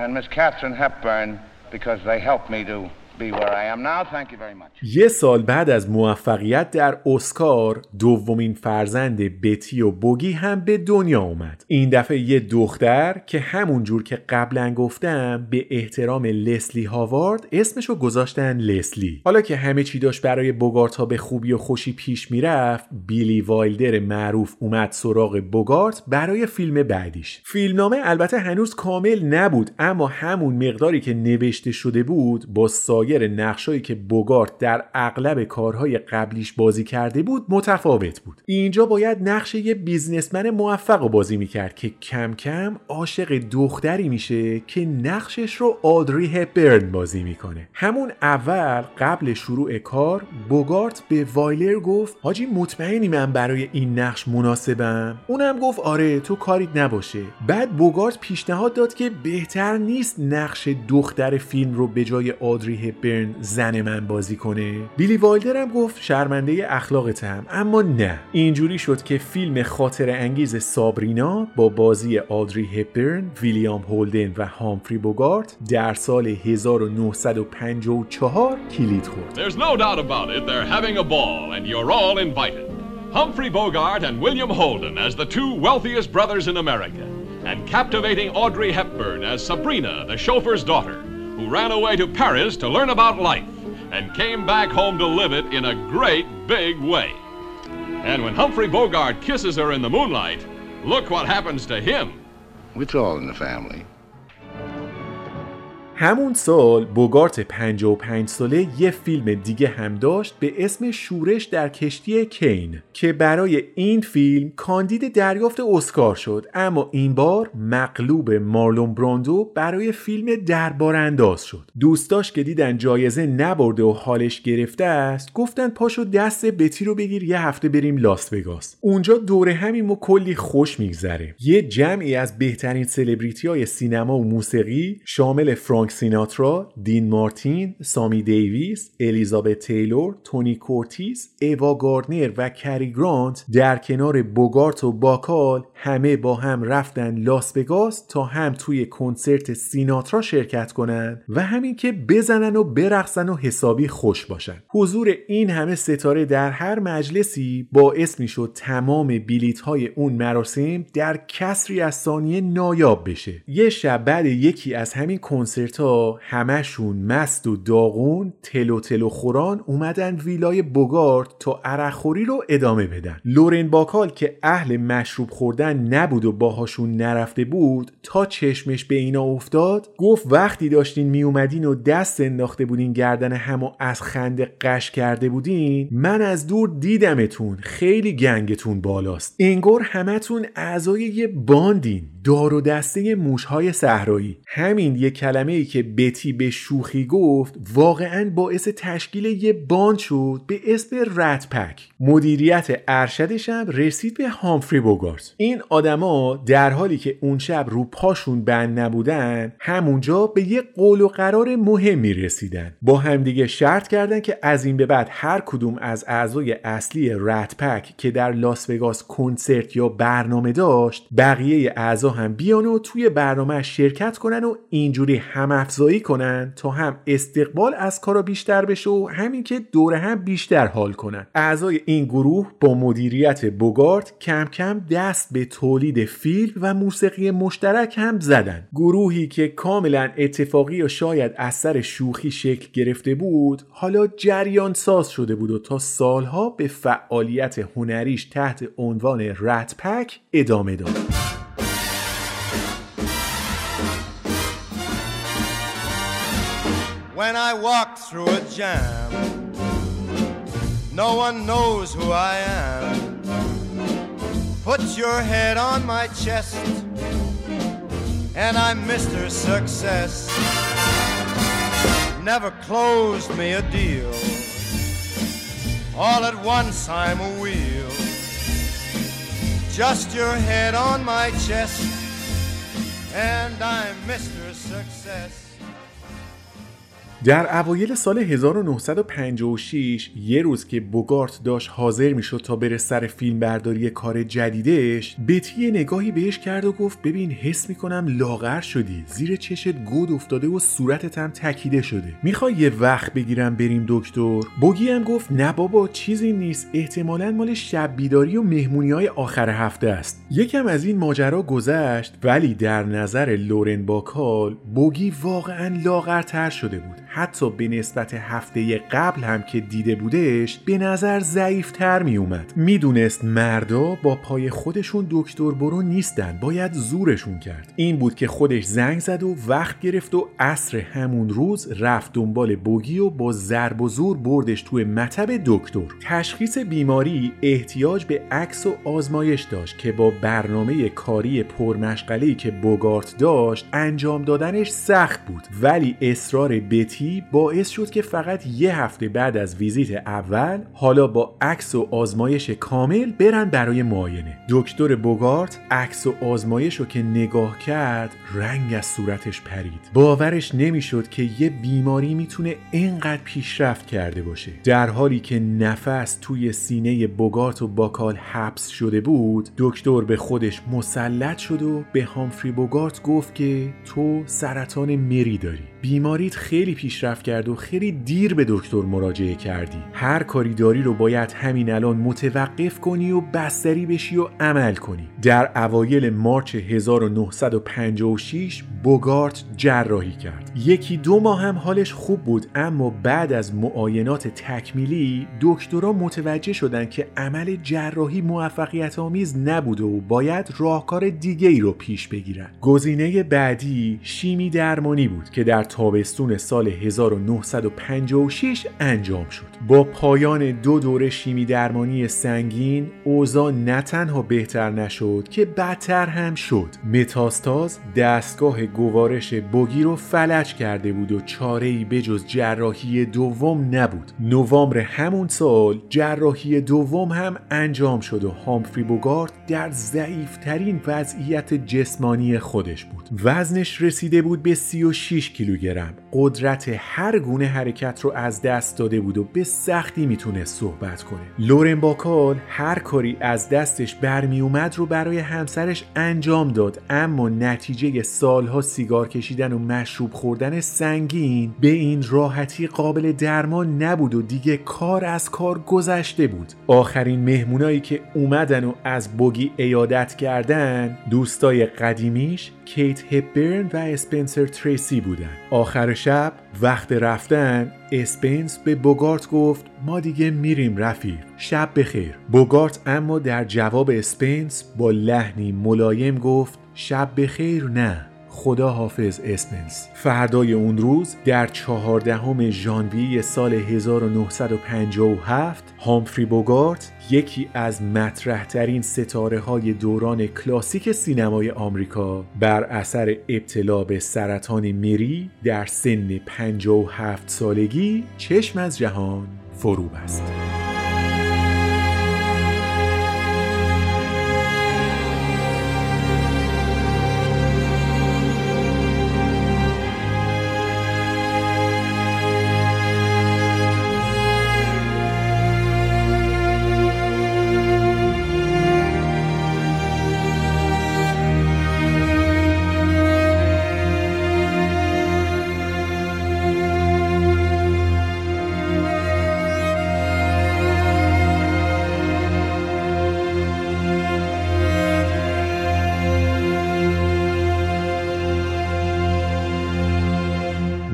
and Miss Catherine Hepburn because they helped me to be where I am now. Thank you very much. یه سال بعد از موفقیت در اسکار، دومین فرزند بتی و بوگی هم به دنیا اومد. این دفعه یه دختر که همون جور که قبلا گفتم به احترام لسلی هاوارد اسمشو گذاشتن لسلی. حالا که همه چی داشت برای بوگارت ها به خوبی و خوشی پیش میرفت، بیلی وایلدر معروف اومد سراغ بوگارت برای فیلم بعدیش. فیلمنامه البته هنوز کامل نبود، اما همون مقداری که نوشته شده بود با سای یه نقشایی که بوگارت در اغلب کارهای قبلیش بازی کرده بود متفاوت بود. اینجا باید نقش یه بیزنسمن موفق رو بازی میکرد که کم کم عاشق دختری میشه که نقشش رو آدری هپبرن بازی میکنه. همون اول قبل شروع کار بوگارت به وایلر گفت حاجی مطمئنی من برای این نقش مناسبم؟ اونم گفت آره تو کاریت نباشه. بعد بوگارت پیشنهاد داد که بهتر نیست نقش دختر فیلم رو به جای آدری هپبرن برن زن من بازی کنه؟ بیلی وایلدر هم گفت شرمنده اخلاقتم، اما نه. اینجوری شد که فیلم خاطره انگیز سابرینا با بازی آدری هپبرن، ویلیام هولدن و هامفری بوگارت در سال هزار و نهصد و پنجاه و چهار کلید خورد. There's no doubt about it, they're having a ball and you're all invited. Humphrey Bogart and William Holden as the two wealthiest brothers in America and captivating Audrey Hepburn as Sabrina, the chauffeur's daughter. Who ran away to Paris to learn about life and came back home to live it in a great big way. And when Humphrey Bogart kisses her in the moonlight, look what happens to him. It's all in the family. همون سال بوگارت پنجاه و پنج ساله یه فیلم دیگه هم داشت به اسم شورش در کشتی کین که برای این فیلم کاندید دریافت اسکار شد، اما این بار مغلوب مارلون براندو برای فیلم دربارانداز شد. دوستاش که دیدن جایزه نبرده و حالش گرفته است گفتن پاشو دست بتی رو بگیر یه هفته بریم لاس وگاس، اونجا دوره همیم و کلی خوش میگذره. یه جمعی از بهترین سلبریتی‌های سینما و موسیقی شامل فرانک سیناترا، دین مارتین، سامی دیویس، الیزابت تیلور، تونی کورتیس، ایوا گاردنر و کری گرانت در کنار بوگارت و باکال همه با هم رفتن لاس وگاس تا هم توی کنسرت سیناترا شرکت کنن و همین که بزنن و برقصن و حسابی خوش باشن. حضور این همه ستاره در هر مجلسی باعث میشد تمام بلیط‌های اون مراسم در کسری از ثانیه نایاب بشه. یه شب بعد یکی از همین کنسرت تا همشون مست و داغون تلو تلو خوران اومدن ویلای بوگارت تا عرق خوری رو ادامه بدن. لورن باکال که اهل مشروب خوردن نبود و باهاشون نرفته بود تا چشمش به اینا افتاد گفت وقتی داشتین می اومدین و دست انداخته بودین گردن هم و از خنده قش کرده بودین من از دور دیدمتون، خیلی گنگتون بالاست، انگار همتون اعضای یه باندین، دار و دسته موشهای صحرایی. همین یه کلمه ای که بتی به شوخی گفت واقعاً باعث تشکیل یه باند شد به اسم رت پک. مدیریت ارشدش هم رسید به هامفری بوگارت. این آدما در حالی که اون شب رو پاشون بند نبودن همونجا به یه قول و قرار مهمی رسیدن. با همدیگه شرط کردن که از این به بعد هر کدوم از اعضای اصلی رت پک که در لاس وگاس کنسرت یا برنامه داشت بقیه اعضا هم بیان و توی برنامه شرکت کنن و اینجوری هم افزایی کنن تا هم استقبال از کارا بیشتر بشه و همین که دوره هم بیشتر حال کنن. اعضای این گروه با مدیریت بوگارت کم کم دست به تولید فیلم و موسیقی مشترک هم زدن. گروهی که کاملا اتفاقی و شاید از سر شوخی شکل گرفته بود حالا جریان ساز شده بود و تا سالها به فعالیت هنریش تحت عنوان رت پک ادامه داد. When I walk through a jam, no one knows who I am. Put your head on my chest, and I'm Mister Success. Never closed me a deal, all at once I'm a wheel. Just your head on my chest, and I'm Mister Success. در اوایل سال هزار و نهصد و پنجاه و شش یه روز که بوگارت داشت حاضر میشد تا بره سر فیلم برداری کار جدیدش بتی یه نگاهی بهش کرد و گفت ببین حس میکنم لاغر شدی، زیر چشت گود افتاده و صورتت هم تکیده شده، میخوای یه وقت بگیرم بریم دکتر؟ بوگی هم گفت نه بابا چیزی نیست، احتمالاً مال شب بیداری و مهمونی‌های آخر هفته است. یکم از این ماجرا گذشت ولی در نظر لورن باکال بوگی واقعاً لاغرتر شده بود، حتی به نسبت هفته قبل هم که دیده بودش به نظر ضعیف‌تر می اومد. می دونست مردا با پای خودشون دکتر برو نیستن، باید زورشون کرد. این بود که خودش زنگ زد و وقت گرفت و عصر همون روز رفت دنبال بوگی و با ضرب و زور بردش توی مطب دکتر. تشخیص بیماری احتیاج به عکس و آزمایش داشت که با برنامه کاری پرمشغله‌ای که بوگارت داشت انجام دادنش سخت بود، ولی اصرار بتی باعث شد که فقط یه هفته بعد از ویزیت اول حالا با عکس و آزمایش کامل برن برای معاینه. دکتر بوگارت عکس و آزمایش رو که نگاه کرد رنگ از صورتش پرید، باورش نمیشد که یه بیماری میتونه اینقدر پیشرفت کرده باشه. در حالی که نفس توی سینه بوگارت و باکال حبس شده بود دکتر به خودش مسلط شد و به هامفری بوگارت گفت که تو سرطان مری داری، بیماریت خیلی پیشرفت کرد و خیلی دیر به دکتر مراجعه کردی، هر کاری داری رو باید همین الان متوقف کنی و بستری بشی و عمل کنی. در اوایل مارچ هزار و نهصد و پنجاه و شش بوگارت جراحی کرد. یکی دو ماه هم حالش خوب بود، اما بعد از معاینات تکمیلی دکترها متوجه شدن که عمل جراحی موفقیت آمیز نبود و باید راهکار دیگه‌ای رو پیش بگیرن. گزینه بعدی شیمی درمانی بود که در تابستون سال هزار و نهصد و پنجاه و شش انجام شد. با پایان دو دوره شیمی درمانی سنگین اوضاع نه تنها بهتر نشد که بدتر هم شد. متاستاز دستگاه گوارش بوگی رو فلج کرده بود و چاره‌ای بجز جراحی دوم نبود. نوامبر همون سال جراحی دوم هم انجام شد و هامفری بوگارت در ضعیف‌ترین وضعیت جسمانی خودش بود. وزنش رسیده بود به سی و شش کیلوگرم. قدرت هر گونه حرکت رو از دست داده بود و به سختی میتونست صحبت کنه. لورن باکال هر کاری از دستش برمی اومد رو برای همسرش انجام داد، اما نتیجه سالها سیگار کشیدن و مشروب خوردن سنگین به این راحتی قابل درمان نبود و دیگه کار از کار گذشته بود. آخرین مهمونایی که اومدن و از بوگی عیادت کردن دوستای قدیمیش کیت هپبرن و اسپنسر تریسی بودن. آخر شب وقت رفتن اسپنس به بوگارت گفت ما دیگه میریم رفیق، شب بخیر. بوگارت اما در جواب اسپنس با لحنی ملایم گفت شب بخیر نه، خدا حافظ اسپنس. فردای اون روز در چهاردهم ژانویه سال هزار و نهصد و پنجاه و هفت هامفری بوگارت، یکی از مطرح‌ترین ستاره‌های دوران کلاسیک سینمای آمریکا، بر اثر ابتلا به سرطان مری در سن پنجاه و هفت سالگی چشم از جهان فرو بست.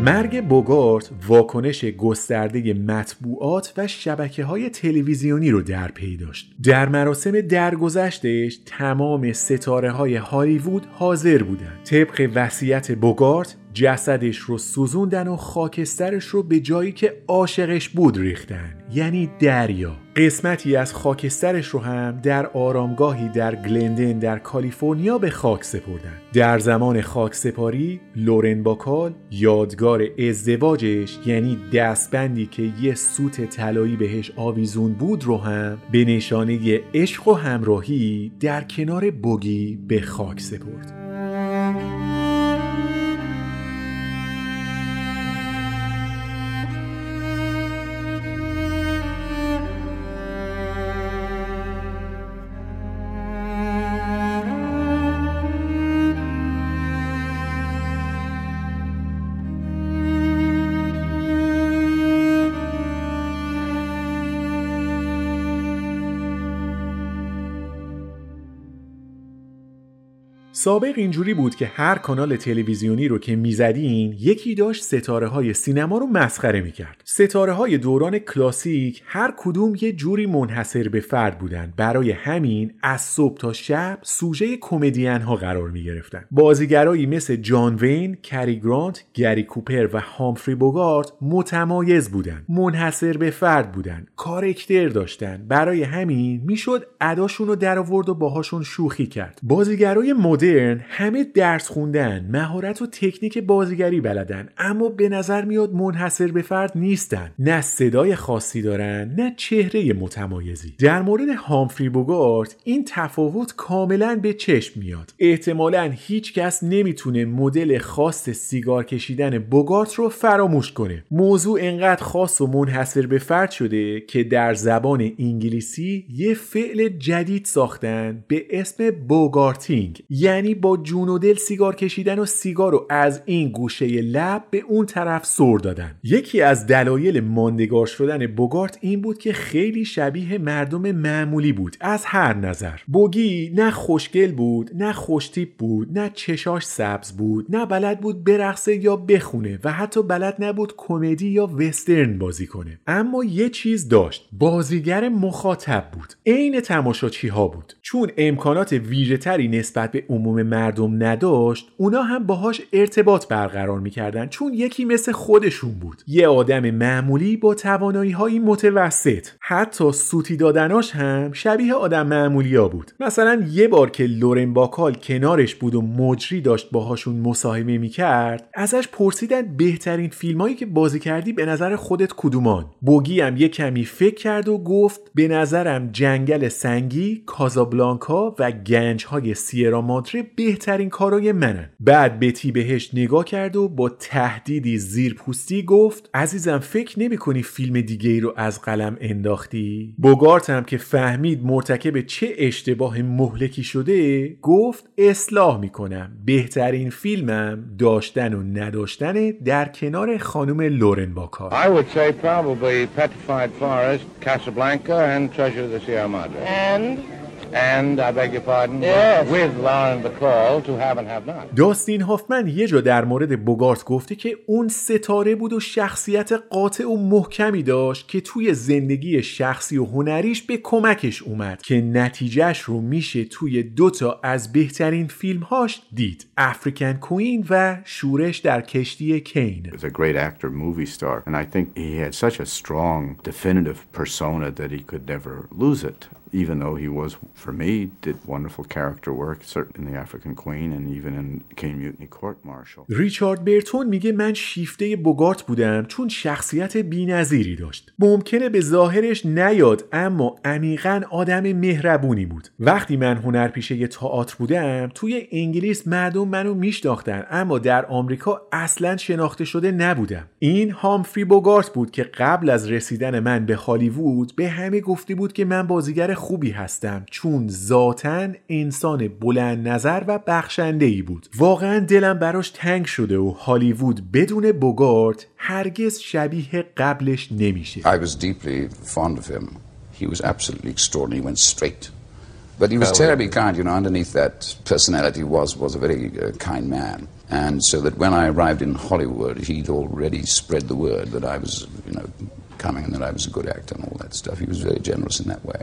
مرگ بوگارت واکنش گسترده مطبوعات و شبکه‌های تلویزیونی رو در پی داشت. در مراسم درگذشتش تمام ستاره‌های هالیوود حاضر بودند. طبق وصیت بوگارت جسدش رو سوزوندن و خاکسترش رو به جایی که عاشقش بود ریختن، یعنی دریا. قسمتی از خاکسترش رو هم در آرامگاهی در گلندن در کالیفرنیا به خاک سپردن. در زمان خاک سپاری لورن باکال یادگار ازدواجش، یعنی دستبندی که یه سوت طلایی بهش آویزون بود رو هم به نشانه عشق و همراهی در کنار بوگی به خاک سپرد. سابق اینجوری بود که هر کانال تلویزیونی رو که میزدین یکی داشت ستاره های سینما رو مسخره میکرد. ستاره های دوران کلاسیک هر کدوم یه جوری منحصر به فرد بودن، برای همین از صبح تا شب سوژه کمدین ها قرار میگرفتن. بازیگرایی مثل جان وین، کری گرانت، گری کوپر و هامفری بوگارت متمایز بودن، منحصر به فرد بودن، کاراکتر داشتن، برای همین میشد اداشون رو در آورد و باهاشون شوخی کرد. بازیگرای مدرن همه درس خوندن، مهارت و تکنیک بازیگری بلدن، اما به نظر میاد منحصر به فرد نیستن. نه صدای خاصی دارن، نه چهره متمایزی. در مورد هامفری بوگارت این تفاوت کاملا به چشم میاد. احتمالاً هیچ کس نمیتونه مدل خاص سیگار کشیدن بوگارت رو فراموش کنه. موضوع انقدر خاص و منحصر به فرد شده که در زبان انگلیسی یه فعل جدید ساختن به اسم بوگارتینگ، یعنی با جون و دل سیگار کشیدن و سیگار رو از این گوشه لب به اون طرف سر دادن. یکی از دلایل ماندگار شدن بوگارت این بود که خیلی شبیه مردم معمولی بود از هر نظر. بوگی نه خوشگل بود، نه خوشتیپ بود، نه چشاش سبز بود، نه بلد بود برقصه یا بخونه و حتی بلد نبود کمدی یا وسترن بازی کنه. اما یه چیز داشت، بازیگر مخاطب بود، عین تماشاچی‌ها بود. چون امکانات ویژه‌تری نسبت به اون عموم مردم نداشت، اونا هم باهاش ارتباط برقرار میکردن، چون یکی مثل خودشون بود، یه آدم معمولی با توانایی‌های متوسط. حتی سوتی دادناش هم شبیه آدم معمولیا بود. مثلا یه بار که لورن باکال کنارش بود و مجری داشت باهاشون مصاحبه میکرد، ازش پرسیدن بهترین فیلمایی که بازی کردی به نظر خودت کدومان؟ بوگی هم یه کمی فکر کرد و گفت به نظرم جنگل سنگی، کازابلانکا و گنج های سیرا مادره بهترین کارای منن. بعد بتی بهش نگاه کرد و با تهدیدی زیرپوستی گفت عزیزم فکر نمی‌کنی فیلم دیگه‌ای رو از قلم انداختی؟ بوگارت هم که فهمید مرتکب چه اشتباه مهلکی شده گفت اصلاح می‌کنم، بهترین فیلمم داشتن و نداشتن در کنار خانم لورن باکال. I would say probably Petrified Forest, Casablanca and Treasure of the Sierra Madre. And And I beg your pardon, yes. With Lauren Bacall to have and have not. داستین هافمن یه جا در مورد بوگارت گفته که اون ستاره بود و شخصیت قاطع و محکمی داشت که توی زندگی شخصی و هنریش به کمکش اومد که نتیجهش رو میشه توی دوتا از بهترین فیلمهاش دید، افریکن کوین و شورش در کشتی کین. He's a great actor, movie star, and I think he had such a strong, definitive persona that he could never lose it. Even though he was, for me, did wonderful character work, certainly in The African Queen and even in Cain Mutiny Court Martial. ریچارد برتون میگه من شیفته بوگارت بودم چون شخصیت بی‌نظیری داشت. ممکنه به ظاهرش نیاد اما عمیقاً آدم مهربونی بود. وقتی من هنرپیشه تئاتر بودم توی انگلیس مردم منو میشناختن اما در آمریکا اصلاً شناخته شده نبودم. این هامفری بوگارت بود که قبل از رسیدن من به هالیوود به همه گفته بود که من بازیگر خوبی هستم چون ذاتاً انسان بلند نظر و بخشنده‌ای بود. واقعاً دلم براش تنگ شده و هالیوود بدون بوگارت هرگز شبیه قبلش نمیشه. I was deeply fond of him. He was absolutely extraordinary. He went straight. But he was terribly kind, you know, underneath that personality was was a very uh, kind man. And so that when I arrived in Hollywood, he'd already spread the word that I was, you know, coming and that I was a good actor and all that stuff. He was very generous in that way.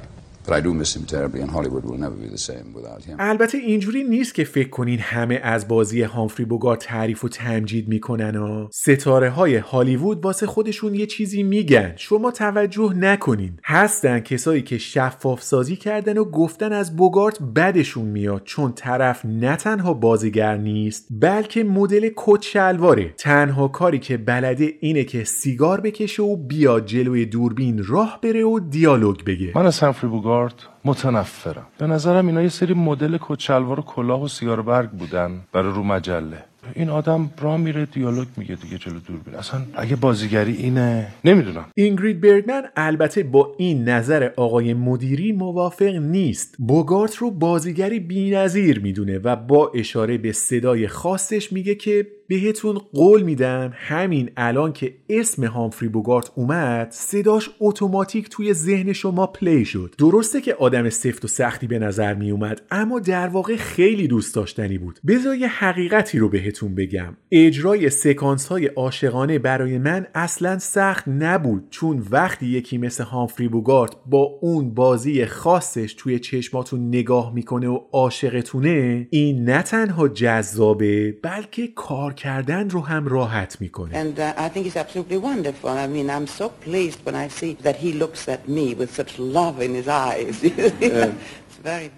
البته اینجوری نیست که فکر کنین همه از بازی هامفری بوگارت تعریف و تمجید میکنن و ستاره های هالیوود واسه خودشون یه چیزی میگن، شما توجه نکنین. هستن کسایی که شفاف سازی کردن و گفتن از بوگارت بدشون میاد چون طرف نه تنها بازیگر نیست بلکه مدل کت شلواره، تنها کاری که بلده اینه که سیگار بکشه و بیا جلوی دوربین راه بره و دیالوگ بگه. من از هامفری بوگارت متنفرم. به نظرم اینا یه سری مدل کچلوار و کلاه و سیگار برگ بودن برای رو مجله. این آدم راه میره دیالوگ میگه دیگه جلو دوربین. اصلا اگه بازیگری اینه نمیدونم. اینگرید بردمن البته با این نظر آقای مدیری موافق نیست. بوگارت رو بازیگری بی‌نظیر میدونه و با اشاره به صدای خاصش میگه که بهتون قول میدم همین الان که اسم هامفری بوگارت اومد صداش اتوماتیک توی ذهن شما پلی شد. درسته که آدم سفت و سختی به نظر می اومد اما در واقع خیلی دوست داشتنی بود. بذار یه حقیقتی رو بهتون بگم، اجرای سکانس های عاشقانه برای من اصلا سخت نبود چون وقتی یکی مثل هامفری بوگارت با اون بازی خاصش توی چشماتون نگاه میکنه و عاشقتونه، این نه تنها جذابه بلکه کار کردن رو هم راحت میکنه. And uh, I think it's absolutely wonderful. I mean, I'm so pleased when I see that he looks at me with such love in his eyes. It's very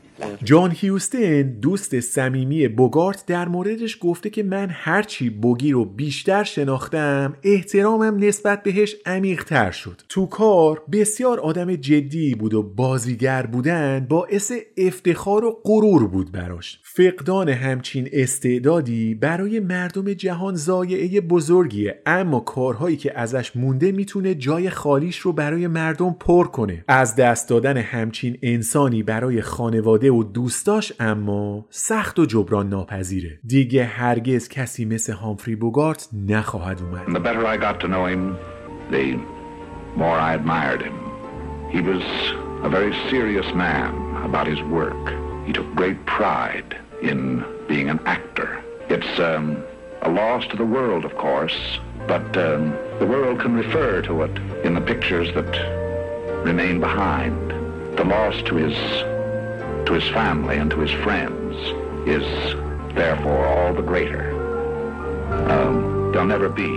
جان هیوستن دوست صمیمی بوگارت در موردش گفته که من هرچی بوگی رو بیشتر شناختم احترامم نسبت بهش عمیق‌تر شد. تو کار بسیار آدم جدی بود و بازیگر بودن باعث افتخار و غرور بود براش. فقدان همچین استعدادی برای مردم جهان ضایعه بزرگیه اما کارهایی که ازش مونده میتونه جای خالیش رو برای مردم پر کنه. از دست دادن همچین انسانی برای خانواده و دوستاش اما سخت و جبران ناپذیره. دیگه هرگز کسی مثل هامفری بوگارت نخواهد اومد. The better I got to know him, the more I admired him. He was a very serious man about his work. He took great pride in being an actor. It's um, a loss to the world, of course, but um, the world can refer to it in the pictures that remain behind. The loss to his to his family and to his friends is therefore all the greater. Um, there'll never be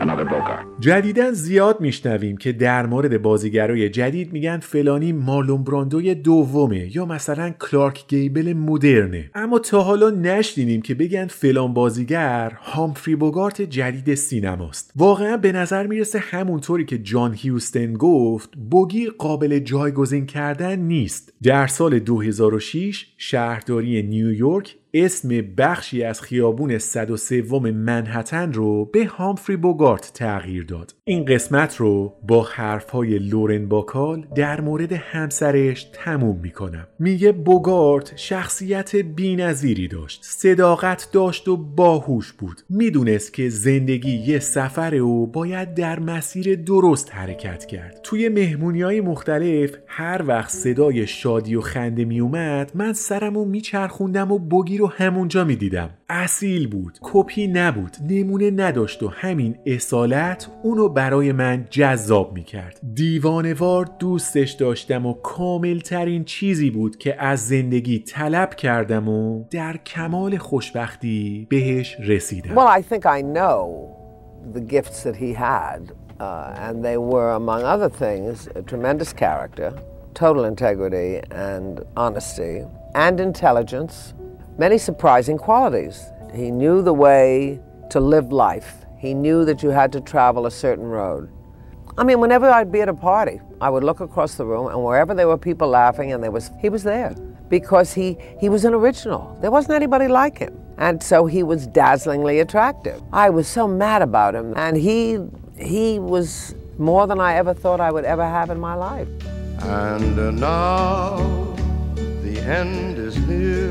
another Bogart. جدیداً زیاد میشنویم که در مورد بازیگرای جدید میگن فلانی مارلون براندوی دومه یا مثلا کلارک گیبل مدرنه، اما تا حالا نشنیدیم که بگن فلان بازیگر هامفری بوگارت جدید سینماست. واقعا به نظر میرسه همونطوری که جان هیوستن گفت بوگی قابل جایگزین کردن نیست. در سال دو هزار و شش شهرداری نیویورک اسم بخشی از خیابون صد و سه منهتن رو به هامفری بوگارت تغییر داد. این قسمت رو با حرفهای لورن باکال در مورد همسرش تموم میکنم. میگه بوگارت شخصیت بی‌نظیری داشت، صداقت داشت و باهوش بود. میدونست که زندگی یه سفره و باید در مسیر درست حرکت کرد. توی مهمونی‌های مختلف هر وقت صدای شادی و خنده میومد من سرمو میچرخوندم و بوگی رو همونجا میدیدم. اصیل بود، کپی نبود، نمونه نداشت و همین اصالت اونو برای من جذاب میکرد. دیوانوار دوستش داشتم و کامل ترین چیزی بود که از زندگی طلب کردم و در کمال خوشبختی بهش رسیدم. Well, I think I know the gifts that he had uh, and they were among other things a tremendous character, total integrity and honesty and intelligence. Many surprising qualities. He knew the way to live life. He knew that you had to travel a certain road. I mean, whenever I'd be at a party, I would look across the room and wherever there were people laughing and there was, he was there because he, he was an original. There wasn't anybody like him. And so he was dazzlingly attractive. I was so mad about him and he, he was more than I ever thought I would ever have in my life. And uh, now the end is near.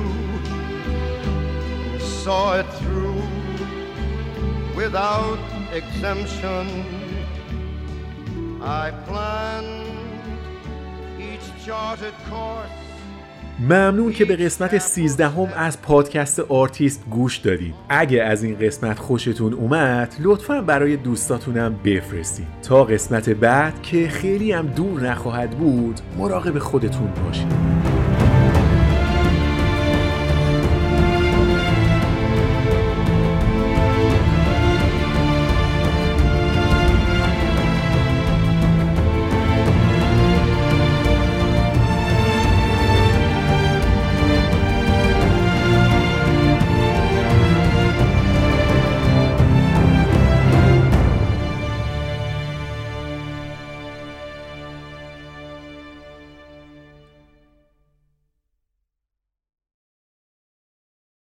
saw it through without exemption. I planned each charted course. ممنون که به قسمت سیزدهم از پادکست آرتیست گوش دادید. اگه از این قسمت خوشتون اومد لطفاً برای دوستاتونم بفرستید. تا قسمت بعد که خیلی هم دور نخواهد بود مراقب خودتون باشید.